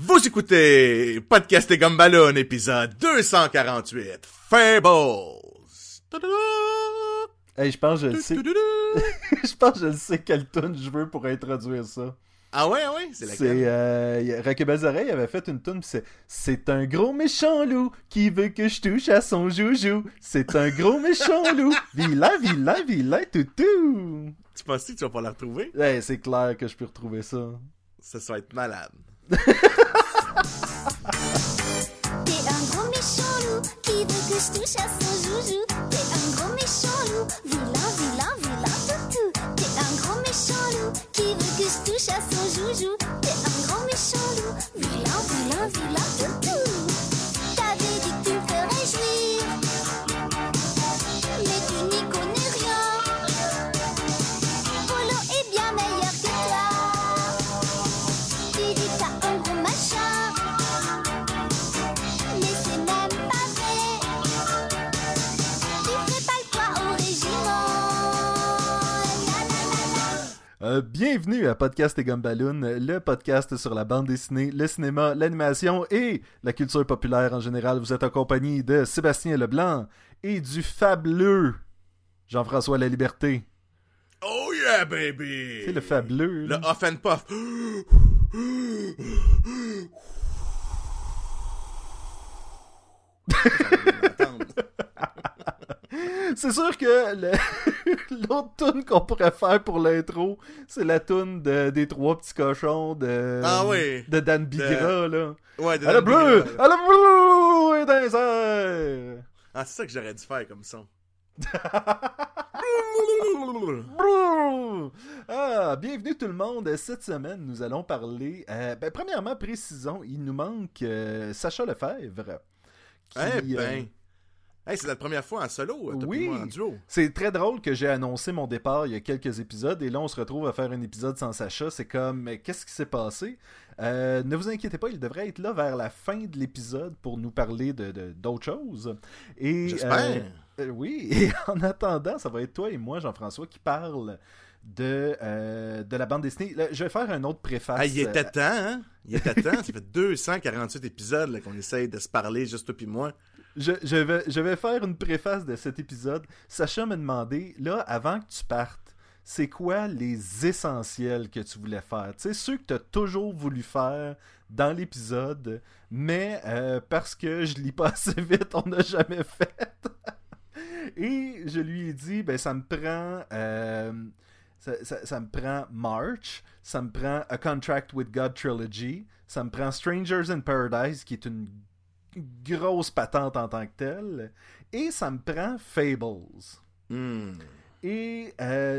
Vous écoutez Podcast et Gumballoon, épisode 248, Fables. Ta-da-da! Hey, je pense que je le sais. Je pense que je le sais quelle tune je veux pour introduire ça. Ah ouais, ouais, c'est laquelle? Rake Bazaray avait fait une tune, c'est un gros méchant loup qui veut que je touche à son joujou. C'est un gros méchant loup. Vilain, vilain, vilain, toutou. Tu penses que tu vas pas la retrouver? Hey, c'est clair que je peux retrouver ça. Ça, ça va être malade. T'es un gros méchant loup qui veut que je touche à son joujou. T'es un gros méchant loup, vilain, vilain, vilain toutou. T'es un gros méchant loup qui veut que je touche à son joujou. T'es un gros méchant loup, vilain, vilain, vilain toutou. T'avais dit que tu me ferais jouir, mais tu n'y connais rien. Polo est bien meilleur que toi. Bienvenue à Podcast et Gumballoon, le podcast sur la bande dessinée, le cinéma, l'animation et la culture populaire en général. Vous êtes en compagnie de Sébastien Leblanc et du fabuleux Jean-François La Liberté. Oh yeah, baby! C'est le fabuleux. Le off and puff. C'est sûr que l'autre toune qu'on pourrait faire pour l'intro, c'est la toune des trois petits cochons de Dan Bigra, là. Ouais, de Dan Bigra. À la bleue et dans les airs. Ah, c'est ça que j'aurais dû faire comme son. Ah, bienvenue tout le monde. Cette semaine, nous allons parler... premièrement, précisons, il nous manque Sacha Lefebvre. Hey, c'est la première fois en solo, moi en duo. C'est très drôle que j'ai annoncé mon départ il y a quelques épisodes et là on se retrouve à faire un épisode sans Sacha. C'est comme, qu'est-ce qui s'est passé? Ne vous inquiétez pas, il devrait être là vers la fin de l'épisode pour nous parler d'autres choses. Et, j'espère! Oui, et en attendant, ça va être toi et moi, Jean-François, qui parlent de la bande dessinée. Là, je vais faire un autre préface. Ah, il était temps, hein? Il était temps. Ça fait 248 épisodes là, qu'on essaye de se parler, juste toi et moi. Je vais faire une préface de cet épisode. Sacha m'a demandé, là, avant que tu partes, c'est quoi les essentiels que tu voulais faire? Tu sais, ceux que tu as toujours voulu faire dans l'épisode, mais parce que je lis pas assez vite, on n'a jamais fait. Et je lui ai dit, ça me prend... Ça me prend March, ça me prend A Contract with God Trilogy, ça me prend Strangers in Paradise, qui est une grosse patente en tant que telle, et ça me prend Fables. Et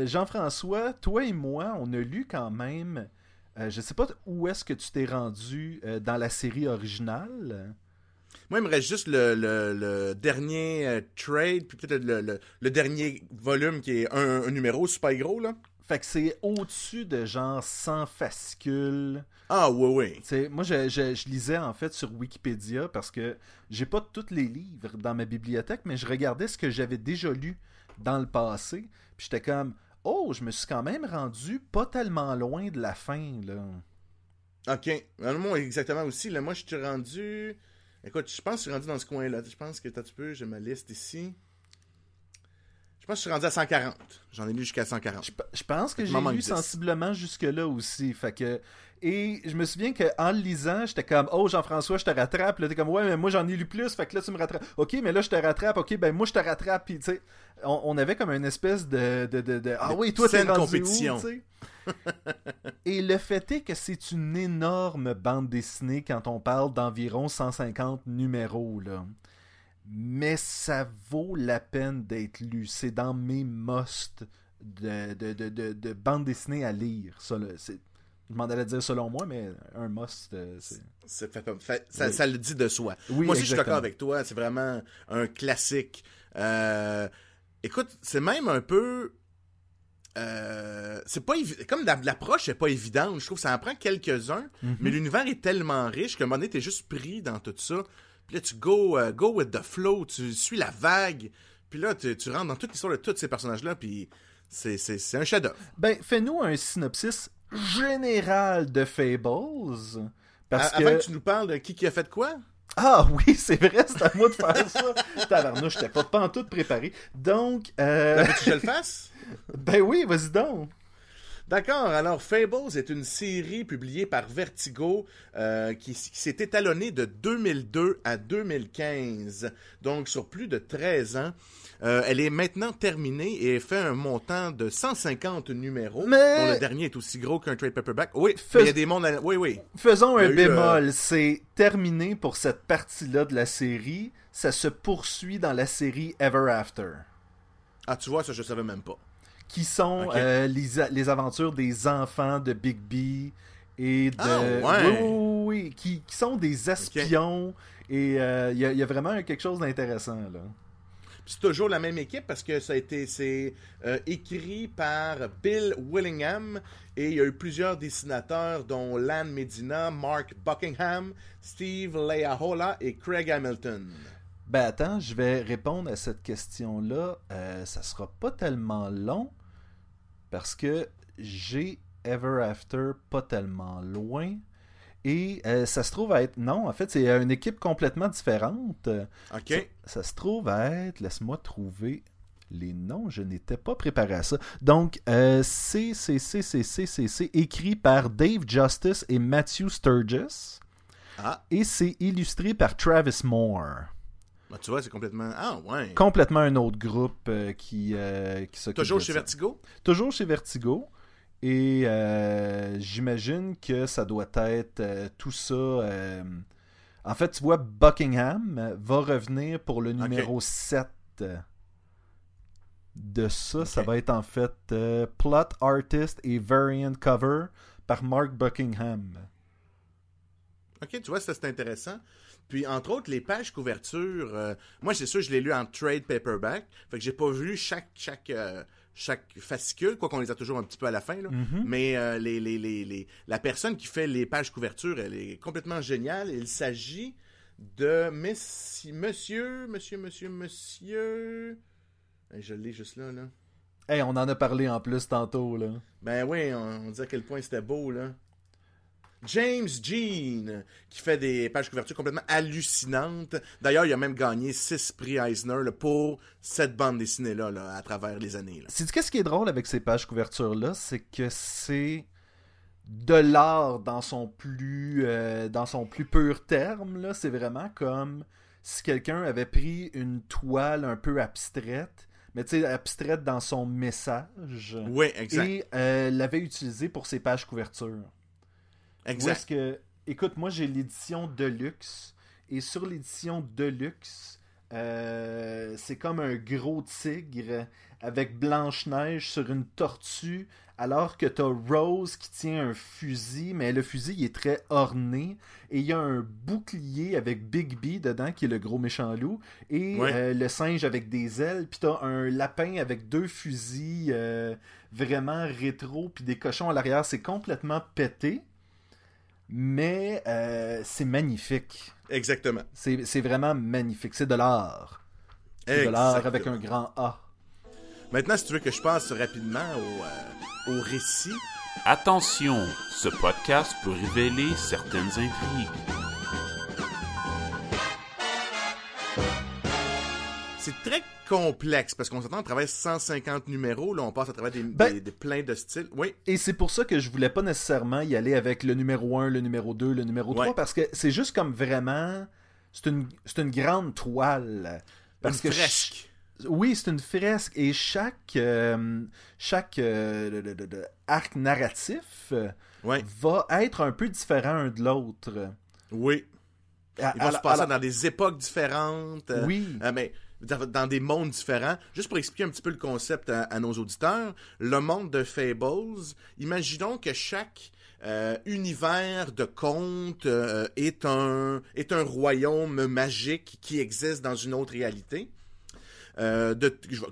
Jean-François, toi et moi, on a lu quand même, je sais pas où est-ce que tu t'es rendu dans la série originale. Moi, il me reste juste le dernier trade, puis peut-être le dernier volume qui est un numéro super gros, là. Fait que c'est au-dessus de genre 100 fascicules. Ah, oui, oui. T'sais, moi, je lisais en fait sur Wikipédia parce que j'ai pas tous les livres dans ma bibliothèque, mais je regardais ce que j'avais déjà lu dans le passé, puis j'étais comme, oh, je me suis quand même rendu pas tellement loin de la fin, là. OK. Alors, moi, exactement aussi. Là, moi, je suis rendu... Écoute, je pense que je suis rendu dans ce coin-là. Je pense que t'as un peu, j'ai ma liste ici. Je pense que je suis rendu à 140. J'en ai lu jusqu'à 140. Je pense que j'ai lu sensiblement jusque-là aussi. Fait que... Et je me souviens qu'en le lisant, j'étais comme « Oh, Jean-François, je te rattrape. » Là, t'es comme « Ouais, mais moi, j'en ai lu plus. Fait que là, tu me rattrapes. OK, mais là, je te rattrape. OK, ben moi, je te rattrape. » Puis, tu sais, on avait comme une espèce de ah oui, toi, t'es rendu compétition. Où, t'sais? Et le fait est que c'est une énorme bande dessinée quand on parle d'environ 150 numéros, là. Mais ça vaut la peine d'être lu. C'est dans mes must de bande dessinée à lire. Ça, là, je m'en allais dire selon moi, mais un must, ça le dit de soi. Oui, moi aussi, exactement. Je suis d'accord avec toi. C'est vraiment un classique. Écoute, c'est même un peu... c'est pas comme l'approche est pas évidente, je trouve que ça en prend quelques-uns, mais l'univers est tellement riche qu'à un moment donné t'es juste pris dans tout ça, puis là tu go with the flow, tu suis la vague, puis là tu rentres dans toute l'histoire de tous ces personnages-là, puis c'est un chef-d'œuvre. Fais-nous un synopsis général de Fables Parce que... Avant que tu nous parles de qui a fait quoi? Ah oui, c'est vrai, c'est à moi de faire ça. Tabarnouche, je n'étais pas pantoute préparé. Donc... Veux-tu que je le fasse? Ben oui, vas-y donc. D'accord, alors Fables est une série publiée par Vertigo qui s'est étalonnée de 2002 à 2015, donc sur plus de 13 ans. Elle est maintenant terminée et fait un montant de 150 numéros, dont le dernier est aussi gros qu'un trade paperback. Oui, il y a des mondes... Oui. Faisons un bémol, c'est terminé pour cette partie-là de la série, ça se poursuit dans la série Ever After. Ah, tu vois, ça je savais même pas. Qui sont les aventures des enfants de Bigby et de... Oui. Qui sont des espions. Et y a vraiment quelque chose d'intéressant, là. Puis c'est toujours la même équipe parce que c'est écrit par Bill Willingham et il y a eu plusieurs dessinateurs dont Lan Medina, Mark Buckingham, Steve Leahola et Craig Hamilton. Ben attends, je vais répondre à cette question-là. Ça sera pas tellement long. Parce que j'ai Ever After pas tellement loin. Et ça se trouve à être... Non, en fait, c'est une équipe complètement différente. OK. Ça se trouve à être... Laisse-moi trouver les noms. Je n'étais pas préparé à ça. Donc, c'est écrit par Dave Justice et Matthew Sturgis. Ah. Et c'est illustré par Travis Moore. Ben, tu vois, c'est complètement... Ah, ouais. Complètement un autre groupe qui s'occupe de ça. Toujours chez Vertigo? Toujours chez Vertigo. Et j'imagine que ça doit être tout ça... En fait, tu vois, Buckingham va revenir pour le numéro 7 de ça. Okay. Ça va être en fait Plot Artist et Variant Cover par Mark Buckingham. OK, tu vois, ça c'est intéressant. Puis, entre autres, les pages couverture, moi, c'est sûr, je l'ai lu en trade paperback. Fait que j'ai pas vu chaque fascicule, quoi qu'on les a toujours un petit peu à la fin. Là. Mm-hmm. Mais la personne qui fait les pages couverture, elle est complètement géniale. Il s'agit de Monsieur... Je l'ai juste là. Hey, on en a parlé en plus tantôt, là. Ben oui, on disait à quel point c'était beau, là. James Jean, qui fait des pages couverture complètement hallucinantes. D'ailleurs, il a même gagné 6 prix Eisner là, pour cette bande dessinée-là là, à travers les années. Sais-tu qu'est-ce qui est drôle avec ces pages couverture-là? C'est que c'est de l'art dans son plus pur terme. Là. C'est vraiment comme si quelqu'un avait pris une toile un peu abstraite, mais tu sais, abstraite dans son message. Oui, exact. Et l'avait utilisée pour ses pages couverture. Exact. Que, écoute, moi j'ai l'édition Deluxe et sur l'édition Deluxe, c'est comme un gros tigre avec Blanche-Neige sur une tortue alors que t'as Rose qui tient un fusil, mais le fusil il est très orné et il y a un bouclier avec Bigby dedans qui est le gros méchant loup et le singe avec des ailes, puis t'as un lapin avec 2 fusils vraiment rétro puis des cochons à l'arrière, c'est complètement pété. Mais c'est magnifique. Exactement. C'est vraiment magnifique. C'est de l'art. C'est de l'art avec un grand A. Maintenant, si tu veux que je passe rapidement au récit. Attention, ce podcast peut révéler certaines intrigues. C'est très complexe, parce qu'on s'entend à travers 150 numéros, là on passe à travers des plein de styles. Oui. Et c'est pour ça que je voulais pas nécessairement y aller avec le numéro 1, le numéro 2, le numéro 3, parce que c'est juste comme vraiment... C'est une grande toile. Une fresque. Oui, c'est une fresque. Et chaque arc narratif va être un peu différent un de l'autre. Oui. Ils vont se passer dans des époques différentes. Oui. Mais... dans des mondes différents. Juste pour expliquer un petit peu le concept à nos auditeurs, le monde de Fables, imaginons que chaque univers de contes est un royaume magique qui existe dans une autre réalité.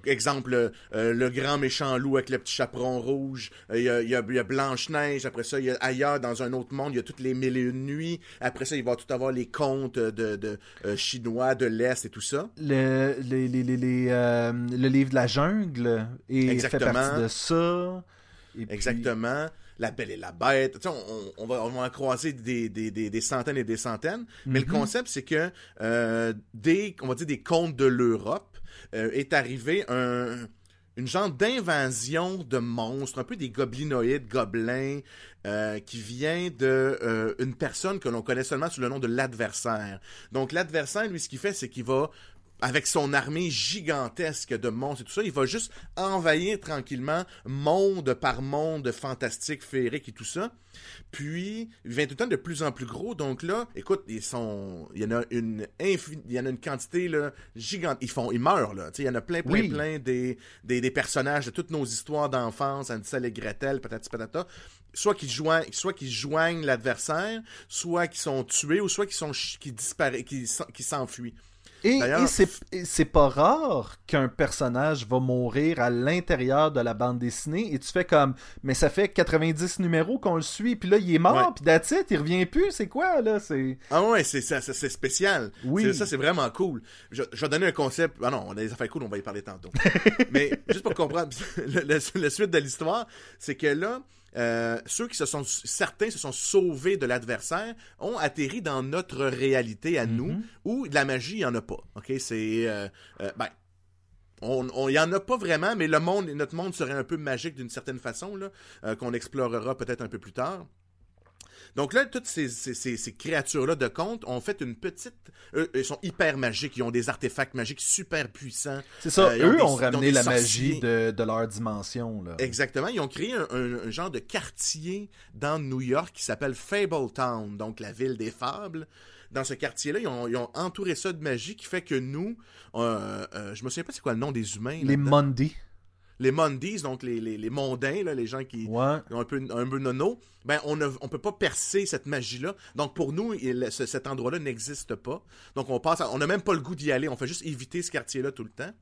Exemple, le grand méchant loup avec le petit chaperon rouge, il y a Blanche-Neige, après ça il y a ailleurs dans un autre monde, il y a toutes les mille et une nuits, après ça il va tout avoir les contes de chinois, de l'Est et tout ça. Le livre de la jungle fait partie de ça. Et puis... Exactement. La Belle et la Bête. Tu sais, on va en croiser des centaines et des centaines. Mm-hmm. Mais le concept, c'est que des contes de l'Europe est arrivé une genre d'invasion de monstres, un peu des goblinoïdes, gobelins, qui vient de une personne que l'on connaît seulement sous le nom de l'adversaire. Donc l'adversaire, lui, ce qu'il fait, c'est qu'il va, avec son armée gigantesque de monstres et tout ça, il va juste envahir tranquillement monde par monde fantastique, féerique et tout ça. Puis, il vient tout le temps de plus en plus gros. Donc là, écoute, il y en a une quantité là, gigante. Ils meurent, là. Il y en a plein des personnages de toutes nos histoires d'enfance, Hansel et Gretel, patati patata. Soit qu'ils joignent l'adversaire, soit qu'ils sont tués, ou soit qu'ils s'enfuient. Et c'est pas rare qu'un personnage va mourir à l'intérieur de la bande dessinée et tu fais comme, mais ça fait 90 numéros qu'on le suit, puis là il est mort, puis that's it, il revient plus, c'est quoi là? C'est spécial. Oui. C'est vraiment cool. Je vais donner un concept, on a des affaires cool, on va y parler tantôt. Mais juste pour comprendre la suite de l'histoire, c'est que là, certains se sont sauvés de l'adversaire, ont atterri dans notre réalité à nous, où de la magie, il n'y en a pas. OK, il n'y en a pas vraiment, mais notre monde serait un peu magique d'une certaine façon, là, qu'on explorera peut-être un peu plus tard. Donc là, toutes ces créatures-là de contes ont fait une petite... Ils sont hyper magiques, ils ont des artefacts magiques super puissants. C'est ça, eux ont ramené la magie de leur dimension. Là. Exactement, ils ont créé un genre de quartier dans New York qui s'appelle Fable Town, donc la ville des fables. Dans ce quartier-là, ils ont entouré ça de magie qui fait que nous... je me souviens pas c'est quoi le nom des humains. Les Mondays. Les Mondays, donc les mondains, là, les gens qui ont un peu nono, on peut pas percer cette magie-là. Donc, pour nous, cet endroit-là n'existe pas. Donc, on n'a même pas le goût d'y aller. On fait juste éviter ce quartier-là tout le temps.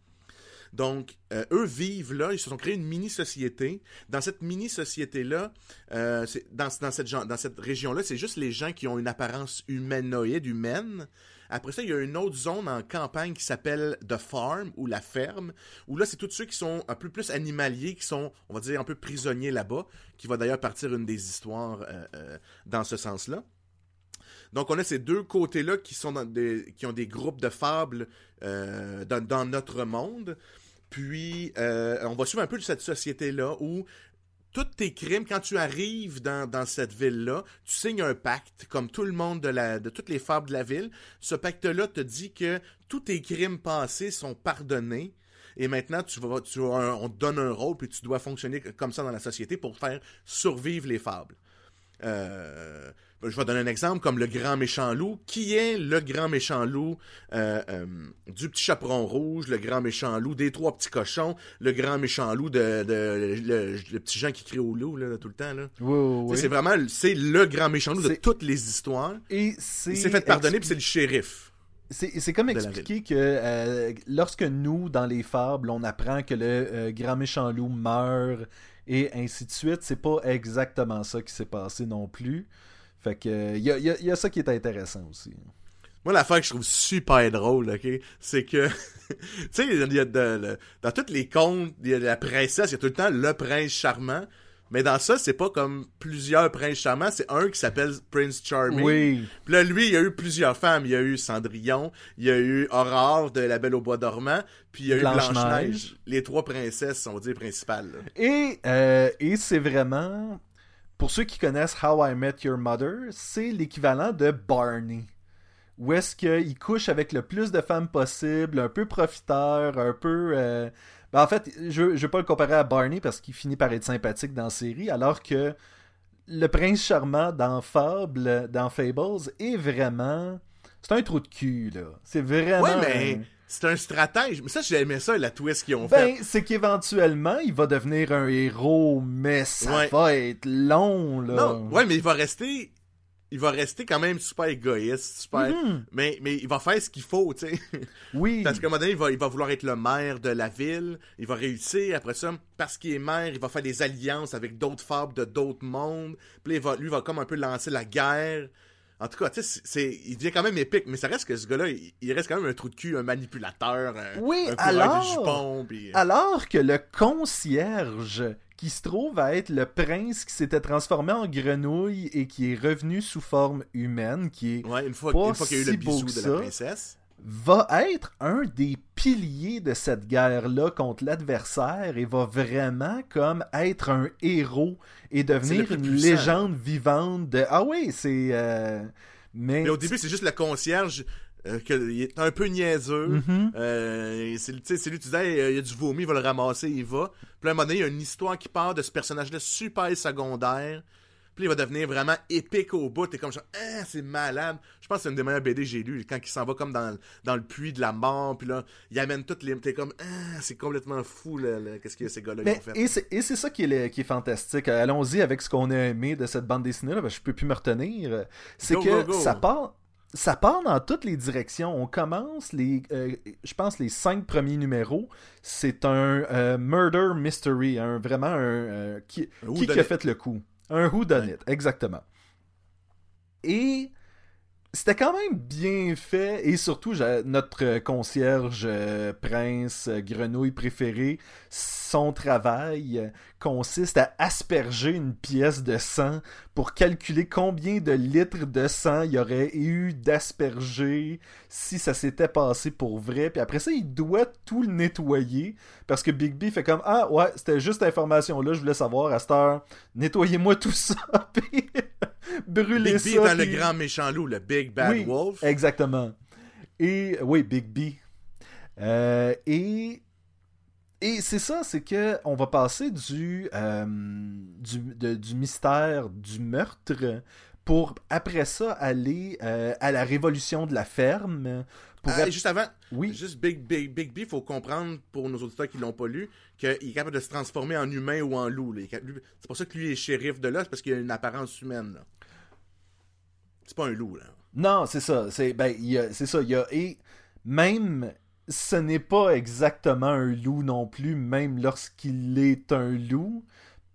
Donc, eux vivent là. Ils se sont créés une mini-société. Dans cette mini-société-là, dans cette région-là, c'est juste les gens qui ont une apparence humanoïde, humaine. Après ça, il y a une autre zone en campagne qui s'appelle The Farm, ou la ferme, où là, c'est tous ceux qui sont un peu plus animaliers, qui sont, on va dire, un peu prisonniers là-bas, qui va d'ailleurs partir une des histoires dans ce sens-là. Donc, on a ces deux côtés-là qui ont des groupes de fables dans notre monde. Puis, on va suivre un peu cette société-là où... Tous tes crimes, quand tu arrives dans cette ville-là, tu signes un pacte, comme tout le monde de toutes les fables de la ville. Ce pacte-là te dit que tous tes crimes passés sont pardonnés. Et maintenant, on te donne un rôle, puis tu dois fonctionner comme ça dans la société pour faire survivre les fables. Je vais donner un exemple, comme le grand méchant loup. Qui est le grand méchant loup du petit chaperon rouge, le grand méchant loup des trois petits cochons, le grand méchant loup de le petit Jean qui crie au loup là, tout le temps. Là. Oui. C'est le grand méchant loup de toutes les histoires. Et il s'est fait pardonner, puis c'est le shérif. C'est comme expliquer que lorsque nous, dans les fables, on apprend que le grand méchant loup meurt et ainsi de suite, c'est pas exactement ça qui s'est passé non plus. Fait que il y a ça qui est intéressant aussi. Moi, l'affaire que je trouve super drôle, OK, c'est que tu sais, il y a dans tous les contes, il y a la princesse, il y a tout le temps le prince charmant, mais dans ça, c'est pas comme plusieurs princes charmants, c'est un qui s'appelle Prince Charming. Oui. Puis là, lui, il y a eu plusieurs femmes, il y a eu Cendrillon, il y a eu Aurore de La Belle au bois dormant, puis il y a eu Blanche-Neige. Les trois princesses, on va dire, principales. Là. Et c'est vraiment... Pour ceux qui connaissent How I Met Your Mother, c'est l'équivalent de Barney. Où est-ce qu'il couche avec le plus de femmes possible, un peu profiteur, un peu... En fait, je ne vais pas le comparer à Barney parce qu'il finit par être sympathique dans la série, alors que le prince charmant dans Fables est vraiment... C'est un trou de cul, là. C'est vraiment... Ouais, mais... C'est un stratège. Mais ça, j'aimais ça, la twist qu'ils ont faite. C'est qu'éventuellement, il va devenir un héros, mais ça va être long, là. Non, mais il va rester quand même super égoïste, super... Mm-hmm. Mais il va faire ce qu'il faut, tu sais. Oui. Parce qu'à un moment donné, il va vouloir être le maire de la ville, il va réussir, après ça, parce qu'il est maire, il va faire des alliances avec d'autres fables de d'autres mondes, puis lui, il va comme un peu lancer la guerre... En tout cas, tu sais, il devient quand même épique, mais ça reste que ce gars-là, il reste quand même un trou de cul, un manipulateur, oui, un coureur du jupon. Pis... alors que le concierge, qui se trouve à être le prince qui s'était transformé en grenouille et qui est revenu sous forme humaine, qui est une fois qu'il y a eu le bisou de la princesse, va être un des piliers de cette guerre-là contre l'adversaire et va vraiment comme être un héros et devenir une légende vivante de... Ah oui, c'est... Mais au début, c'est juste le concierge... qu'il est un peu niaiseux. Mm-hmm. C'est lui qui disait, il y a du vomi, il va le ramasser, il va. Puis à un moment donné, il y a une histoire qui part de ce personnage-là super secondaire. Puis il va devenir vraiment épique au bout. T'es comme, c'est malade. Je pense que c'est une des meilleures BD que j'ai lues. Quand il s'en va comme dans le puits de la mort. Puis là, il amène toutes les... T'es comme, c'est complètement fou. Qu'est-ce que ces gars-là ont fait. Et c'est ça qui est fantastique. Allons-y avec ce qu'on a aimé de cette bande dessinée-là. Ben, je peux plus me retenir. C'est go. Ça part dans toutes les directions. On commence, je pense, les 5 premiers numéros. C'est un murder mystery. Vraiment qui a fait le coup. Un whodunit, exactement. Et c'était quand même bien fait. Et surtout, notre concierge prince grenouille préféré, son travail consiste à asperger une pièce de sang pour calculer combien de litres de sang il y aurait eu d'asperger si ça s'était passé pour vrai. Puis après ça, il doit tout le nettoyer parce que Bigby fait comme « Ah ouais, c'était juste information-là, je voulais savoir à cette heure, nettoyez-moi tout ça puis brûlez Bigby ça. » Bigby est dans le grand méchant loup, le Big Bad Wolf. Exactement. Et oui, Bigby. Et c'est ça, c'est que on va passer du mystère du meurtre pour après ça aller à la révolution de la ferme. Juste avant, Bigby, il faut comprendre pour nos auditeurs qui l'ont pas lu qu'il est capable de se transformer en humain ou en loup. Là. C'est pour ça que lui est shérif de là, c'est parce qu'il a une apparence humaine. Là. C'est pas un loup là. Non, c'est ça. Ce n'est pas exactement un loup non plus, même lorsqu'il est un loup.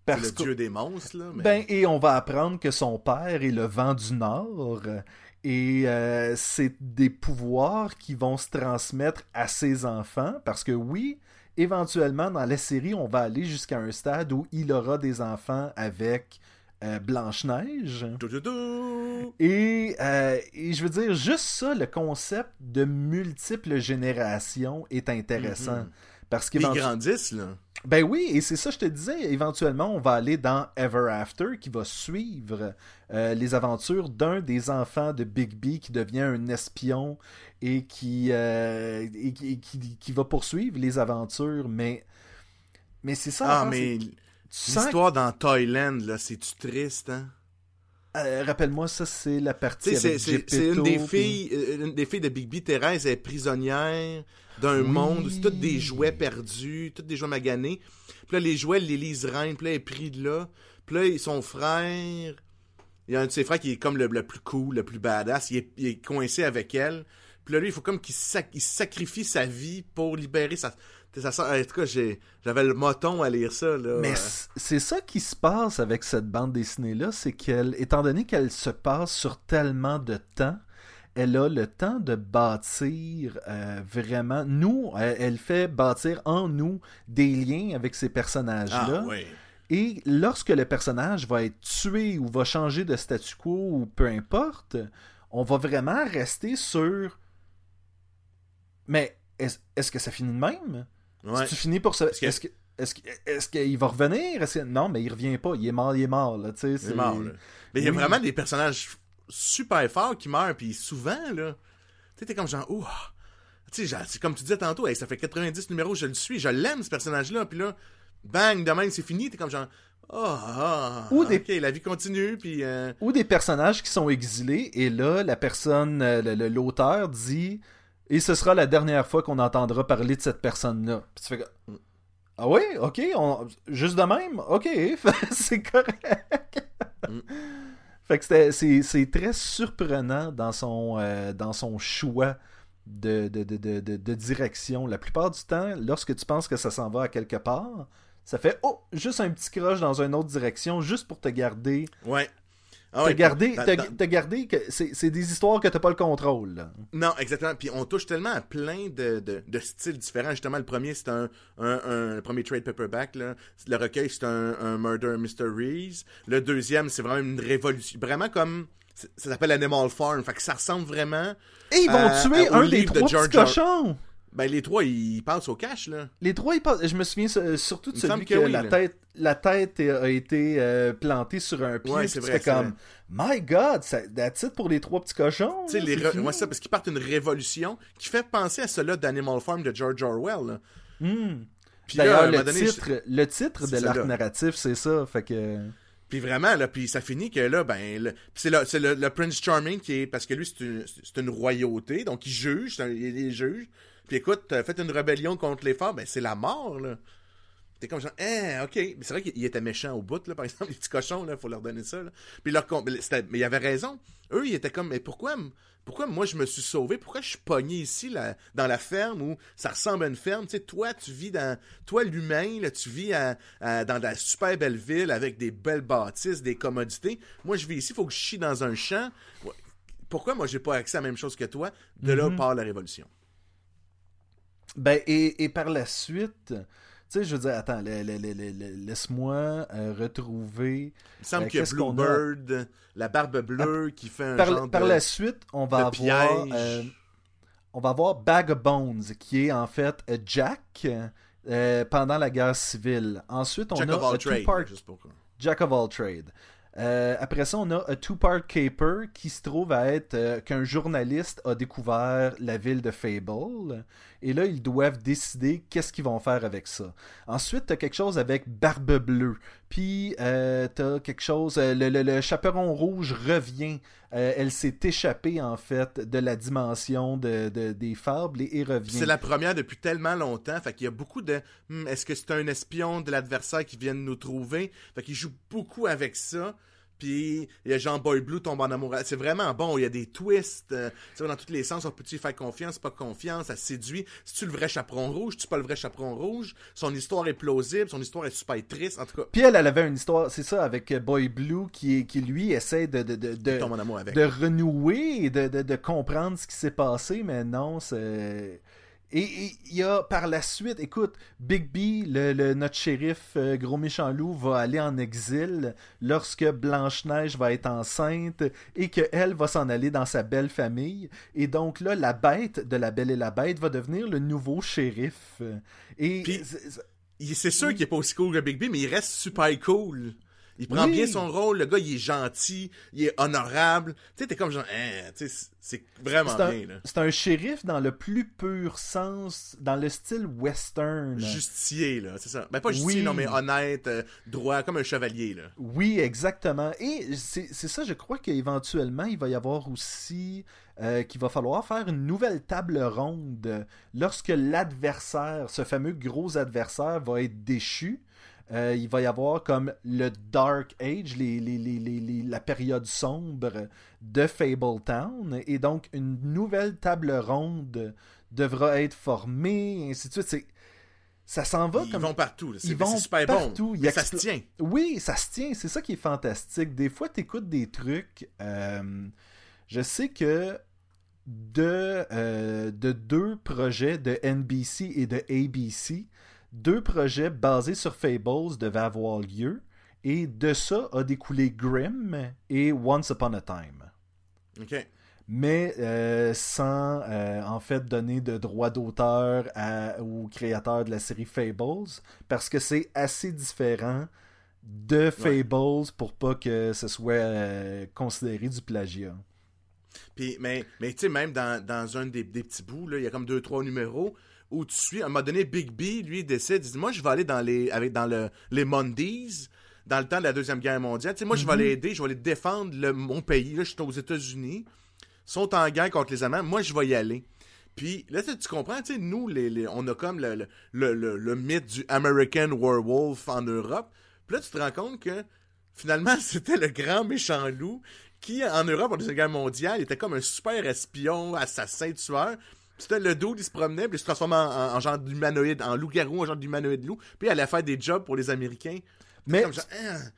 C'est le dieu des monstres, là. Mais... et on va apprendre que son père est le vent du nord. Et c'est des pouvoirs qui vont se transmettre à ses enfants. Parce que oui, éventuellement, dans la série, on va aller jusqu'à un stade où il aura des enfants avec... Blanche-Neige. Et je veux dire, juste ça, le concept de multiples générations est intéressant. Mm-hmm. Parce qu'ils grandissent, là. Ben oui, et c'est ça que je te disais. Éventuellement, on va aller dans Ever After, qui va suivre les aventures d'un des enfants de Bigby qui devient un espion et qui va poursuivre les aventures. Mais c'est ça. L'histoire dans Thaïlande, là, c'est-tu triste, hein? Rappelle-moi, ça, c'est la partie avec Gepetto, c'est une des filles, de Bigby, Thérèse, elle est prisonnière d'un monde où c'est tous des jouets perdus, tous des jouets maganés. Puis là, les jouets, elle les lise reine, puis là, elle est prise de là. Puis là, son frère... Il y a un de ses frères qui est comme le plus cool, le plus badass. Il est coincé avec elle. Puis là, lui, il faut comme qu'il sacrifie sa vie pour libérer sa... En tout cas, j'avais le moton à lire ça. Là. Mais c'est ça qui se passe avec cette bande dessinée-là, c'est qu'elle, étant donné qu'elle se passe sur tellement de temps, elle a le temps de bâtir vraiment... Nous, elle fait bâtir en nous des liens avec ces personnages-là. Ah, oui. Et lorsque le personnage va être tué ou va changer de statu quo ou peu importe, on va vraiment rester sur... Mais est-ce que ça finit de même? Ouais. Si tu finis pour ça, est-ce qu'il va revenir? Non, mais il revient pas. Il est mort. Là, tu sais, c'est... Il est mort, là. Mais il y a vraiment des personnages super forts qui meurent, puis souvent, là, tu sais, t'es comme genre, ouh, tu sais, c'est comme tu disais tantôt, hey, ça fait 90 numéros, je le suis, je l'aime, ce personnage-là, puis là, bang, demain, c'est fini, t'es comme genre, la vie continue, puis... Ou des personnages qui sont exilés, et là, la personne, l'auteur dit... Et ce sera la dernière fois qu'on entendra parler de cette personne-là. Puis tu fais ah oui, ok, juste de même, ok, c'est correct. Fait que c'est très surprenant dans son choix de direction. La plupart du temps, lorsque tu penses que ça s'en va à quelque part, ça fait juste un petit croche dans une autre direction, juste pour te garder. Ouais. Ah ouais, t'as gardé que c'est des histoires que t'as pas le contrôle. Là. Non, exactement. Puis on touche tellement à plein de styles différents. Justement, le premier, c'est un premier trade paperback. Là. Le recueil, c'est un Murder Mysteries. Le deuxième, c'est vraiment une révolution. Vraiment comme... Ça s'appelle Animal Farm. Fait que ça ressemble vraiment... Et ils vont tuer un des trois petits cochons! Ben, les trois, ils passent au cash, là. Les trois, ils passent... Je me souviens surtout de celui que oui, la tête a été plantée sur un pied. Ouais, c'est vrai. Comme, my God, that's it pour les trois petits cochons. Tu sais, moi, ça, parce qu'ils partent une révolution qui fait penser à cela d'Animal Farm de George Orwell. Mm. D'ailleurs, le titre de l'arc narratif, c'est ça, fait que... Puis vraiment, là, puis ça finit que là, ben, c'est le Prince Charming qui est... Parce que lui, c'est une royauté, donc il juge, il est juge. Puis écoute, faites une rébellion contre les forts, ben c'est la mort, là. T'es comme genre, ok. Mais c'est vrai qu'il était méchant au bout, là, par exemple, les petits cochons, là, faut leur donner ça, là. Puis mais il avait raison. Eux, ils étaient comme, mais pourquoi moi je me suis sauvé? Pourquoi je suis pogné ici, là, dans la ferme où ça ressemble à une ferme? Tu sais, toi, tu vis dans... Toi, l'humain, là, tu vis dans de la super belle ville avec des belles bâtisses, des commodités. Moi, je vis ici, faut que je chie dans un champ. Pourquoi moi, j'ai pas accès à la même chose que toi? De là part la révolution. Ben, et par la suite, tu sais, je veux dire, attends, laisse-moi retrouver... Il me semble qu'il y a Bluebird, la barbe bleue qui fait un genre de... Par la suite, on va avoir Bag of Bones, qui est en fait Jack pendant la guerre civile. Ensuite, Jack of All Trades. Après ça, on a A Two-Part Caper qui se trouve à être qu'un journaliste a découvert la ville de Fables et là, ils doivent décider qu'est-ce qu'ils vont faire avec ça. Ensuite, t'as quelque chose avec Barbe Bleue, puis t'as quelque chose, le chaperon rouge revient, elle s'est échappée en fait de la dimension des fables et revient. C'est la première depuis tellement longtemps, fait qu'il y a beaucoup de est-ce que c'est un espion de l'adversaire qui vient de nous trouver, fait qu'il joue beaucoup avec ça. Puis il y a Jean-Boy Blue tombe en amour. C'est vraiment bon, il y a des twists. Dans tous les sens, on peut-tu y faire confiance, pas confiance, ça séduit. C'est-tu le vrai chaperon rouge? C'est-tu pas le vrai chaperon rouge? Son histoire est plausible, son histoire est super triste, en tout cas. Puis elle avait une histoire, c'est ça, avec Boy Blue qui lui essaie de renouer et de comprendre ce qui s'est passé, mais non, c'est... Et il y a par la suite, écoute, Bigby, notre shérif gros méchant loup, va aller en exil lorsque Blanche-Neige va être enceinte et qu'elle va s'en aller dans sa belle famille. Et donc là, la bête de La Belle et la Bête va devenir le nouveau shérif. Et puis, c'est sûr qu'il n'est pas aussi cool que Bigby, mais il reste super cool. Il prend bien son rôle, le gars, il est gentil, il est honorable. Tu sais, t'es comme genre, c'est vraiment bien, là. C'est un shérif dans le plus pur sens, dans le style western. Justicier, là, c'est ça. Ben, pas justicier, non, mais honnête, droit, comme un chevalier, là. Oui, exactement. Et c'est ça, je crois qu'éventuellement, il va y avoir aussi... qu'il va falloir faire une nouvelle table ronde lorsque l'adversaire, ce fameux gros adversaire, va être déchu. Il va y avoir comme le Dark Age, la période sombre de Fabletown. Et donc, une nouvelle table ronde devra être formée, et ainsi de suite. Ça s'en va comme... Ils vont partout. Ils vont super partout. Bon. Ça se tient. Oui, ça se tient. C'est ça qui est fantastique. Des fois, tu écoutes des trucs... Je sais que de deux projets de NBC et de ABC... Deux projets basés sur Fables devaient avoir lieu, et de ça a découlé Grimm et Once Upon a Time. OK. Mais sans en fait donner de droit d'auteur aux créateurs de la série Fables, parce que c'est assez différent de Fables pour pas que ce soit considéré du plagiat. Puis, mais tu sais, même dans un des petits bouts, là, il y a comme 2-3 numéros où tu suis, à un moment donné, Bigby, lui, décide, il dit, moi, je vais aller dans les Mondays, dans le temps de la Deuxième Guerre mondiale. Tu sais, moi, je vais aller aider, je vais aller défendre mon pays. Là, je suis aux États-Unis, sont en guerre contre les Allemands, moi, je vais y aller. Puis là, tu comprends, tu sais, nous, on a comme le mythe du American Werewolf en Europe. Puis là, tu te rends compte que, finalement, c'était le grand méchant loup qui, en Europe, en Deuxième Guerre mondiale, était comme un super espion, assassin, tueur. C'était le dude, il se promenait, puis il se transformait en genre d'humanoïde, en loup-garou, en genre d'humanoïde loup, puis il allait faire des jobs pour les Américains. Mais genre,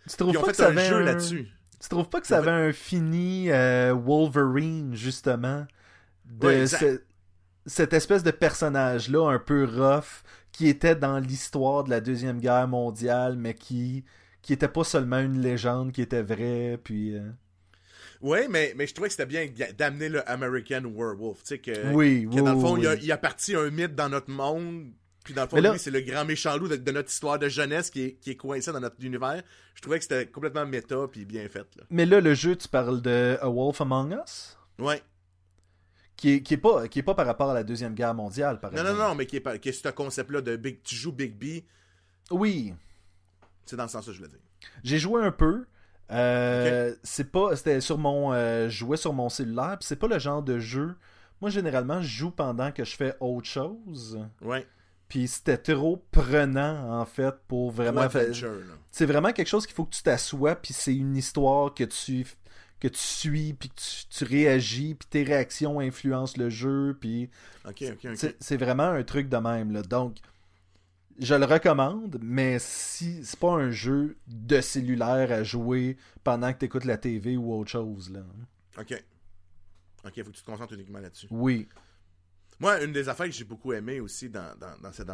tu trouves pas que ça avait un jeu là-dessus. Tu trouves pas que ça avait un fini Wolverine, justement, de oui, cette espèce de personnage-là un peu rough qui était dans l'histoire de la Deuxième Guerre mondiale, mais qui était pas seulement une légende qui était vraie, puis... Oui, mais je trouvais que c'était bien d'amener le American Werewolf, tu sais, que dans le fond, il appartient à un mythe dans notre monde, puis dans le fond, là, lui, c'est le grand méchant loup de notre histoire de jeunesse qui est coincé dans notre univers. Je trouvais que c'était complètement méta, puis bien fait, là. Mais là, le jeu, tu parles de A Wolf Among Us? Ouais. Qui est pas par rapport à la Deuxième Guerre mondiale, par exemple. Non, mais qui est ce concept-là de tu joues Bigby. Oui. C'est dans ce sens-là, je voulais dire. J'ai joué un peu. Okay. Je jouais sur mon cellulaire, pis c'est pas le genre de jeu. Moi, généralement, je joue pendant que je fais autre chose. Ouais. Puis c'était trop prenant, en fait, pour vraiment... C'est vraiment quelque chose qu'il faut que tu t'assoies, puis c'est une histoire que tu suis, puis que tu réagis, puis tes réactions influencent le jeu, puis... Okay. C'est vraiment un truc de même, là. Donc, je le recommande, mais si c'est pas un jeu de cellulaire à jouer pendant que t'écoutes la TV ou autre chose, là. OK, faut que tu te concentres uniquement là-dessus. Oui. Moi, une des affaires que j'ai beaucoup aimé aussi dans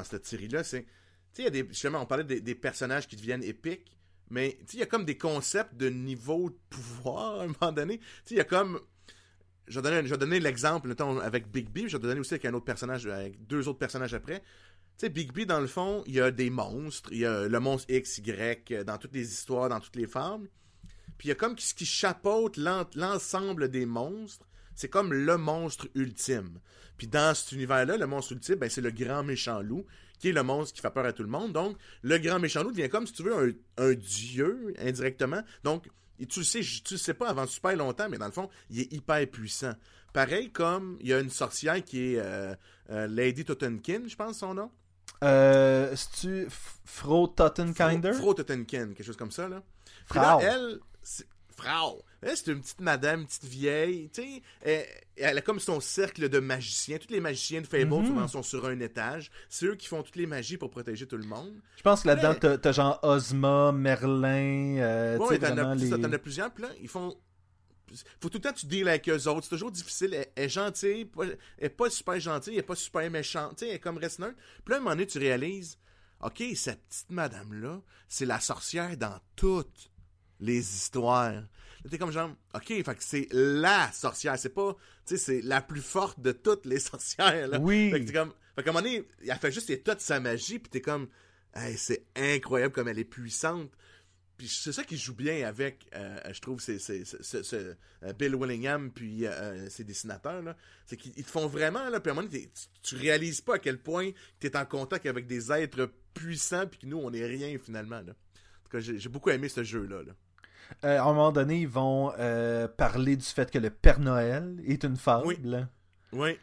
cette série-là, c'est... Tu sais, justement, on parlait des personnages qui deviennent épiques, mais il y a comme des concepts de niveau de pouvoir à un moment donné. Il y a comme... Je vais donner l'exemple avec Bigby, je vais donner aussi avec un autre personnage, avec deux autres personnages après. Tu sais, Bigby, dans le fond, il y a des monstres. Il y a le monstre X, Y, dans toutes les histoires, dans toutes les formes. Puis il y a comme ce qui chapeaute l'ensemble des monstres. C'est comme le monstre ultime. Puis dans cet univers-là, le monstre ultime, ben, c'est le grand méchant loup, qui est le monstre qui fait peur à tout le monde. Donc, le grand méchant loup devient comme, si tu veux, un dieu, indirectement. Donc, tu le sais pas avant super longtemps, mais dans le fond, il est hyper puissant. Pareil comme, il y a une sorcière qui est Lady Totenkinder, je pense son nom. C'est-tu Frau Totenkinder? Frau Totenkinder, quelque chose comme ça, là. Frau. Elle, c'est... Frau. Elle, c'est une petite madame, une petite vieille, tu sais, elle a comme son cercle de magiciens. Tous les magiciens de Fables, souvent, sont sur un étage. C'est eux qui font toutes les magies pour protéger tout le monde. Je pense que là-dedans, t'as genre Ozma, Merlin, tu sais, t'en as plusieurs, puis là, ils font... Faut tout le temps que tu deals avec eux autres. C'est toujours difficile. Elle est gentille, elle est pas super gentille, elle est pas super méchante, tu sais, elle est comme reste neutre. Puis là, à un moment donné, tu réalises, OK, cette petite madame-là, c'est la sorcière dans toutes les histoires. T'es comme genre, OK, fait que c'est la sorcière. C'est pas, tu sais, c'est la plus forte de toutes les sorcières, là. Oui. Fait que t'es comme, fait qu'à un moment donné, elle fait juste les tas de sa magie, pis t'es comme, hey, c'est incroyable comme elle est puissante. Puis c'est ça qui joue bien avec, je trouve, c'est Bill Willingham, puis ses dessinateurs, là. C'est qu'ils te font vraiment, là, puis à un moment donné, tu réalises pas à quel point t'es en contact avec des êtres puissants, puis que nous, on est rien, finalement, là. En tout cas, j'ai beaucoup aimé ce jeu-là, là. À un moment donné, ils vont parler du fait que le Père Noël est une fable. Oui.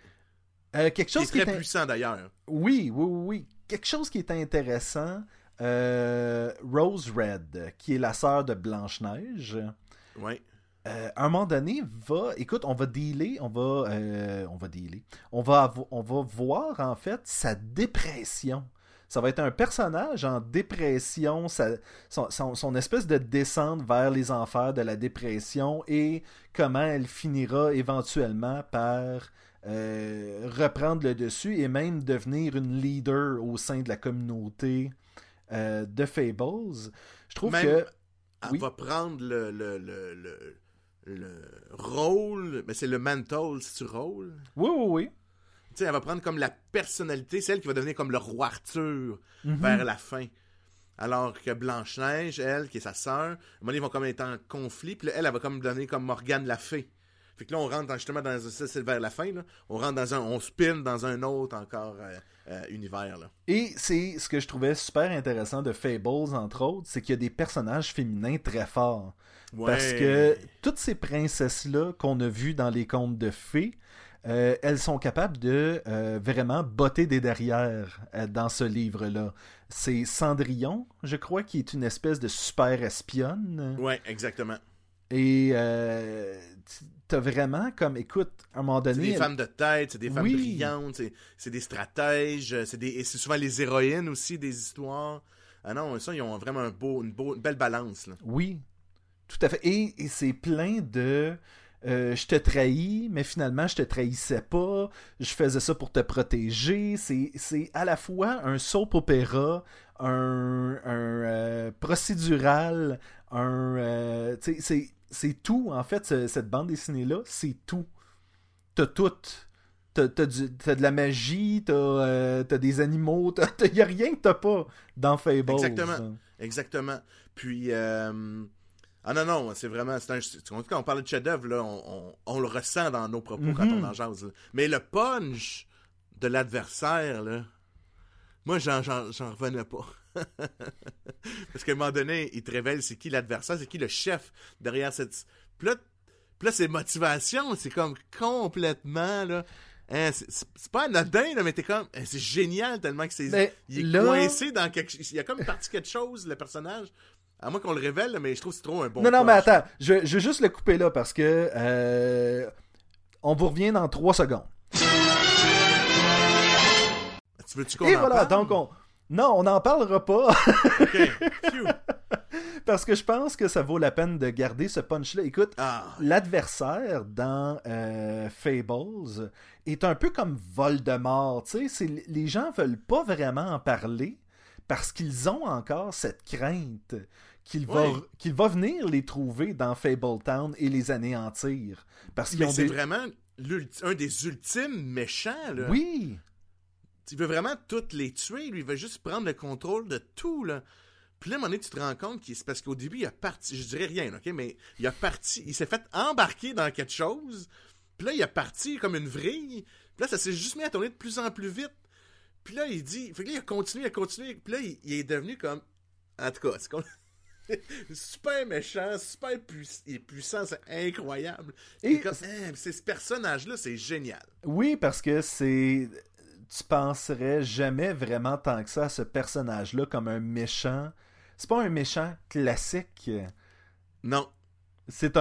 Quelque chose qui est très puissant, d'ailleurs. Oui. Quelque chose qui est intéressant, Rose Red, qui est la sœur de Blanche-Neige. Oui. À un moment donné, on va voir, en fait, sa dépression. Ça va être un personnage en dépression, son espèce de descente vers les enfers de la dépression et comment elle finira éventuellement par reprendre le dessus et même devenir une leader au sein de la communauté de Fables. Je trouve même que... Elle va prendre le rôle, mais c'est le mantle, si tu rôles. Oui. T'sais, elle va prendre comme la personnalité, celle qui va devenir comme le roi Arthur vers la fin. Alors que Blanche-Neige, elle, qui est sa sœur, ils vont comme être en conflit, puis elle va comme devenir comme Morgane la fée. Fait que là, on rentre justement dans... Ça, c'est vers la fin, là. On rentre dans un... On spin dans un autre encore univers, là. Et c'est ce que je trouvais super intéressant de Fables, entre autres, c'est qu'il y a des personnages féminins très forts. Ouais. Parce que toutes ces princesses-là qu'on a vues dans les contes de fées, elles sont capables de vraiment botter des derrières dans ce livre-là. C'est Cendrillon, je crois, qui est une espèce de super espionne. Ouais, exactement. Et t'as vraiment comme, écoute, à un moment donné... C'est des femmes de tête, c'est des femmes brillantes, c'est des stratèges, c'est souvent les héroïnes aussi des histoires. Ah non, ça, ils ont vraiment une belle balance, là. Oui. Tout à fait. Et c'est plein de... je te trahis, mais finalement, je te trahissais pas. Je faisais ça pour te protéger. C'est à la fois un soap-opéra, un procédural, c'est tout, en fait, cette bande dessinée-là, c'est tout. T'as tout. T'as de la magie, t'as des animaux, y a rien que t'as pas dans Fables. Exactement, exactement. Puis... Ah non, non, c'est vraiment... Quand on parle de chef-d'œuvre, on le ressent dans nos propos quand on en jase. Là. Mais le punch de l'adversaire, là, moi, j'en revenais pas. Parce qu'à un moment donné, il te révèle c'est qui l'adversaire, c'est qui le chef derrière cette... Puis là, ses motivations, c'est comme complètement... là. Hein, c'est pas anodin, là, mais t'es comme... Hein, c'est génial tellement que c'est... Il est coincé dans quelque chose. Il y a comme partie quelque chose, le personnage... À moins qu'on le révèle, mais je trouve que c'est trop un bon... Non, mais attends, je vais juste le couper là, parce que on vous revient dans 3 secondes. Tu veux-tu qu'on... Et en voilà, parle? Donc non, on n'en parlera pas. OK, parce que je pense que ça vaut la peine de garder ce punch-là. Écoute, l'adversaire dans Fables est un peu comme Voldemort, tu sais, les gens veulent pas vraiment en parler, parce qu'ils ont encore cette crainte qu'il va venir les trouver dans Fabletown et les anéantir. Parce qu'ils... Mais c'est vraiment un des ultimes méchants, là. Oui! Il veut vraiment toutes les tuer, lui. Il veut juste prendre le contrôle de tout, là. Puis là, à un moment donné, tu te rends compte que c'est parce qu'au début, il a parti... Je dirais rien, OK? Mais il s'est fait embarquer dans quelque chose. Puis là, il a parti comme une vrille. Puis là, ça s'est juste mis à tourner de plus en plus vite. Puis là, il dit... Fait que là, il a continué. Puis là, il est devenu comme... En tout cas, c'est comme... super méchant, super puissant, c'est incroyable. Et comme... c'est ce personnage-là, c'est génial. Oui, parce que c'est... Tu penserais jamais vraiment tant que ça à ce personnage-là comme un méchant. C'est pas un méchant classique. Non. C'est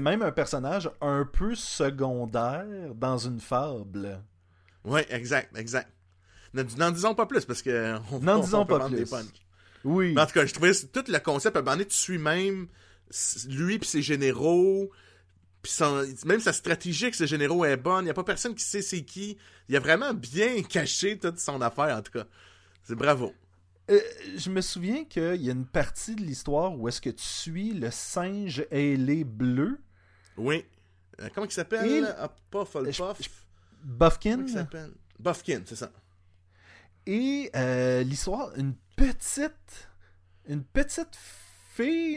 même un personnage un peu secondaire dans une fable. Oui, exact. N'en disons pas plus, parce que... N'en disons pas plus. Des punch. Oui. Mais en tout cas, je trouvais tout le concept, à un moment donné, tu suis même lui puis ses généraux, puis même sa stratégie que ses généraux est bonne, il n'y a pas personne qui sait c'est qui. Il a vraiment bien caché toute son affaire, en tout cas. C'est bravo. Je me souviens qu'il y a une partie de l'histoire où est-ce que tu suis le singe ailé bleu. Oui. Comment il s'appelle? Bufkin? Comment il s'appelle? Bufkin, c'est ça. Et l'histoire, une petite fille,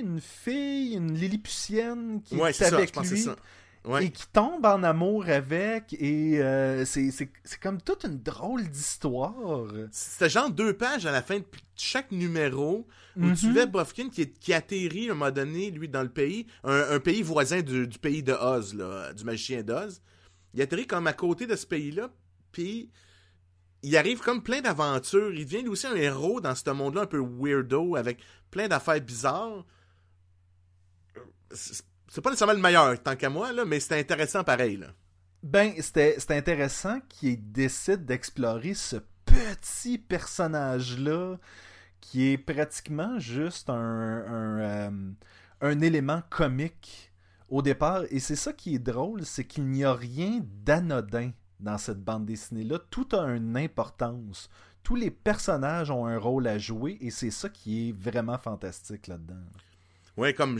une Lilliputienne qui est avec lui et qui tombe en amour avec, et c'est comme toute une drôle d'histoire. C'est genre 2 pages à la fin de chaque numéro où tu vois Bufkin qui atterrit à un moment donné, lui, dans le pays, un pays voisin du pays de Oz, là, du magicien d'Oz. Il atterrit comme à côté de ce pays-là, puis... Il arrive comme plein d'aventures. Il devient lui aussi un héros dans ce monde-là, un peu weirdo, avec plein d'affaires bizarres. C'est pas nécessairement le meilleur, tant qu'à moi, là, mais c'était intéressant pareil. Là. Ben, c'était intéressant qu'il décide d'explorer ce petit personnage-là qui est pratiquement juste un élément comique au départ. Et c'est ça qui est drôle, c'est qu'il n'y a rien d'anodin dans cette bande dessinée-là. Tout a une importance. Tous les personnages ont un rôle à jouer, et c'est ça qui est vraiment fantastique là-dedans. Oui, comme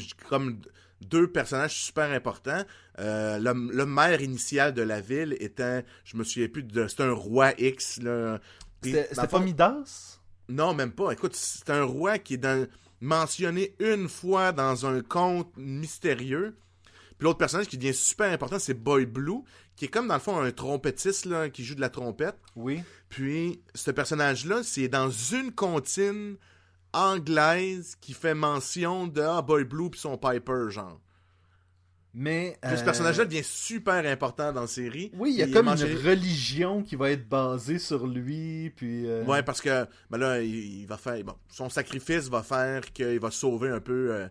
2 personnages super importants. Le maire initial de la ville étant, je me souviens plus, c'est un roi X. Là. C'était pas Midas? Non, même pas. Écoute, c'est un roi qui est mentionné une fois dans un conte mystérieux. Puis l'autre personnage qui devient super important, c'est Boy Blue, qui est comme, dans le fond, un trompettiste là, qui joue de la trompette. Oui. Puis, ce personnage-là, c'est dans une comptine anglaise qui fait mention de Boy Blue puis son Piper, genre. Mais... ce personnage-là devient super important dans la série. Oui, il y a comme une religion qui va être basée sur lui, puis... Ouais, parce que, ben là, il va faire... Bon, son sacrifice va faire qu'il va sauver un peu...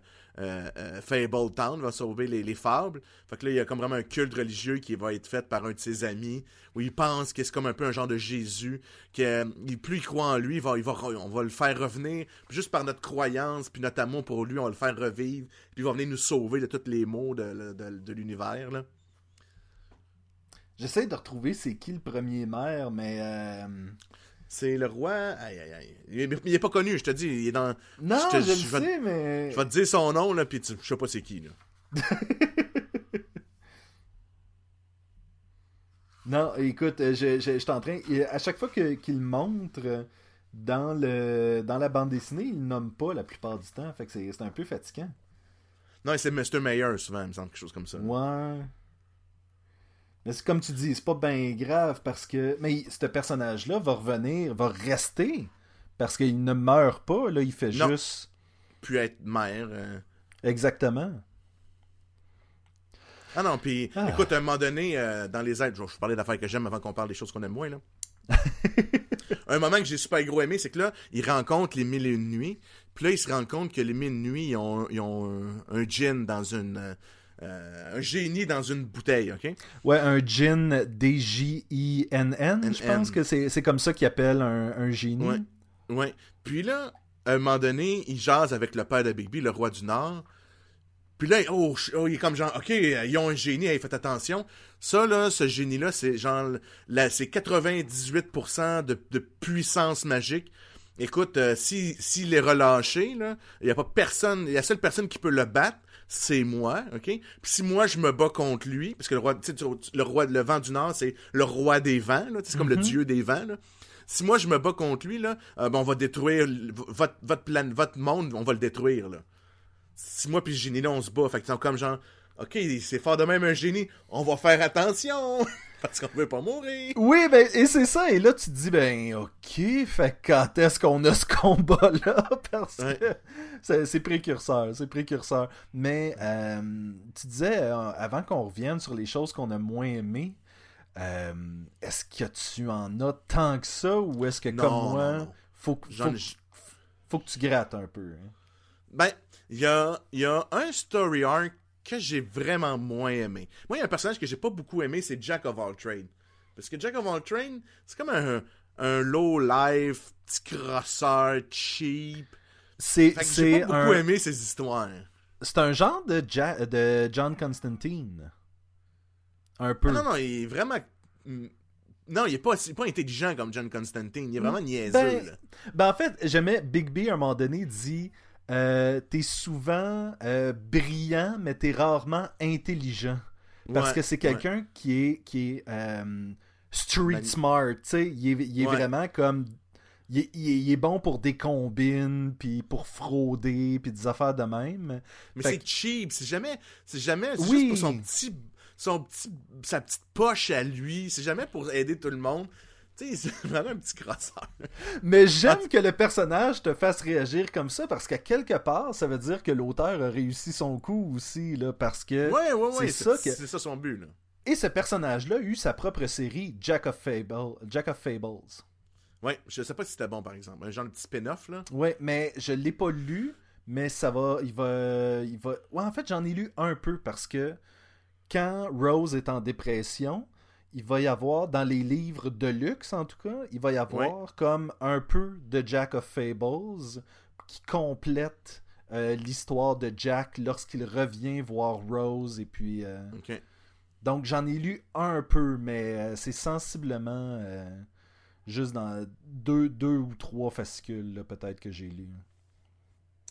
Fable Town, va sauver les fables. Fait que là, il y a comme vraiment un culte religieux qui va être fait par un de ses amis, où il pense que c'est comme un peu un genre de Jésus, que plus il croit en lui, on va le faire revenir, puis juste par notre croyance, puis notre amour pour lui, on va le faire revivre, puis il va venir nous sauver de tous les maux de l'univers, là. J'essaie de retrouver c'est qui le premier maire, mais... C'est le roi... Aïe, aïe, aïe. Il est pas connu, je te dis. Il est dans... Non, je le sais, mais... Je vais te dire son nom, là, puis je sais pas c'est qui, là. Non, écoute, je suis en train... À chaque fois qu'il montre dans la bande dessinée, il nomme pas la plupart du temps. Fait que c'est un peu fatigant. Non, c'est Mr. Mayor, souvent, il me semble, quelque chose comme ça. Ouais... Mais c'est comme tu dis, c'est pas bien grave parce que... Mais ce personnage-là va revenir, va rester parce qu'il ne meurt pas, là, il fait juste... Puis être maire. Exactement. Ah non, puis écoute, à un moment donné, dans les aides, je parlais d'affaires que j'aime avant qu'on parle des choses qu'on aime moins, là. Un moment que j'ai super gros aimé, c'est que là, il rencontre les Mille et une nuits, puis là, il se rend compte que les Mille et une nuits, ils ont un djinn dans une... un génie dans une bouteille, ok? Ouais, un djinn, D-J-I-N-N, je pense que c'est comme ça qu'ils appellent un génie. Ouais, ouais. Puis là, à un moment donné, il jase avec le père de Bigby, le roi du Nord. Puis là, il est comme genre, ok, ils ont un génie, hey, faites attention. Ça, là, ce génie-là, c'est genre, c'est 98% de puissance magique. Écoute, s'il est relâché, là, il n'y a pas personne, la seule personne qui peut le battre, c'est moi, ok? Puis si moi, je me bats contre lui, parce que le vent du Nord, c'est le roi des vents, là, c'est comme le dieu des vents, là. Si moi, je me bats contre lui, là, on va détruire votre monde, on va le détruire, là. Si moi puis le génie, là, on se bat, fait qu'ils sont comme genre, ok, c'est fort de même un génie, on va faire attention, parce qu'on veut pas mourir. Oui, ben, et c'est ça, et là, tu te dis, ben, ok, fait quand est-ce qu'on a ce combat-là, parce que... C'est précurseur. Mais tu disais, avant qu'on revienne sur les choses qu'on a moins aimées, est-ce que tu en as tant que ça, ou est-ce que, comme moi, faut que tu grattes un peu? Hein? Ben, il y a un story arc que j'ai vraiment moins aimé. Moi, il y a un personnage que j'ai pas beaucoup aimé, c'est Jack of All Trades. Parce que Jack of All Trades, c'est comme un low-life, petit crosseur, cheap. J'ai pas beaucoup aimé ces histoires. C'est un genre de John Constantine. Un peu. Non, il est vraiment... Non, il est pas intelligent comme John Constantine. Il est vraiment niaiseux. Ben en fait, j'aimais Bigby à un moment donné dit t'es souvent brillant, mais t'es rarement intelligent. Parce que c'est quelqu'un qui est street smart. T'sais, il est vraiment comme... Il est bon pour des combines, puis pour frauder, puis des affaires de même. Mais c'est cheap, c'est jamais juste pour sa petite poche à lui, c'est jamais pour aider tout le monde. Tu sais, c'est vraiment un petit crosseur. Mais j'aime que le personnage te fasse réagir comme ça, parce qu'à quelque part, ça veut dire que l'auteur a réussi son coup aussi, là, parce que c'est ça son but, là. Et ce personnage-là a eu sa propre série, Jack of Fables. Oui, je sais pas si c'était bon, par exemple. Un genre de petit spin-off, là. Oui, mais je l'ai pas lu, mais ça va... Il va... Ouais, en fait, j'en ai lu un peu, parce que quand Rose est en dépression, il va y avoir, dans les livres de luxe, en tout cas, il va y avoir comme un peu de Jack of Fables qui complète l'histoire de Jack lorsqu'il revient voir Rose, et puis... OK. Donc, j'en ai lu un peu, mais c'est sensiblement... juste dans deux ou trois fascicules, là, peut-être, que j'ai lu.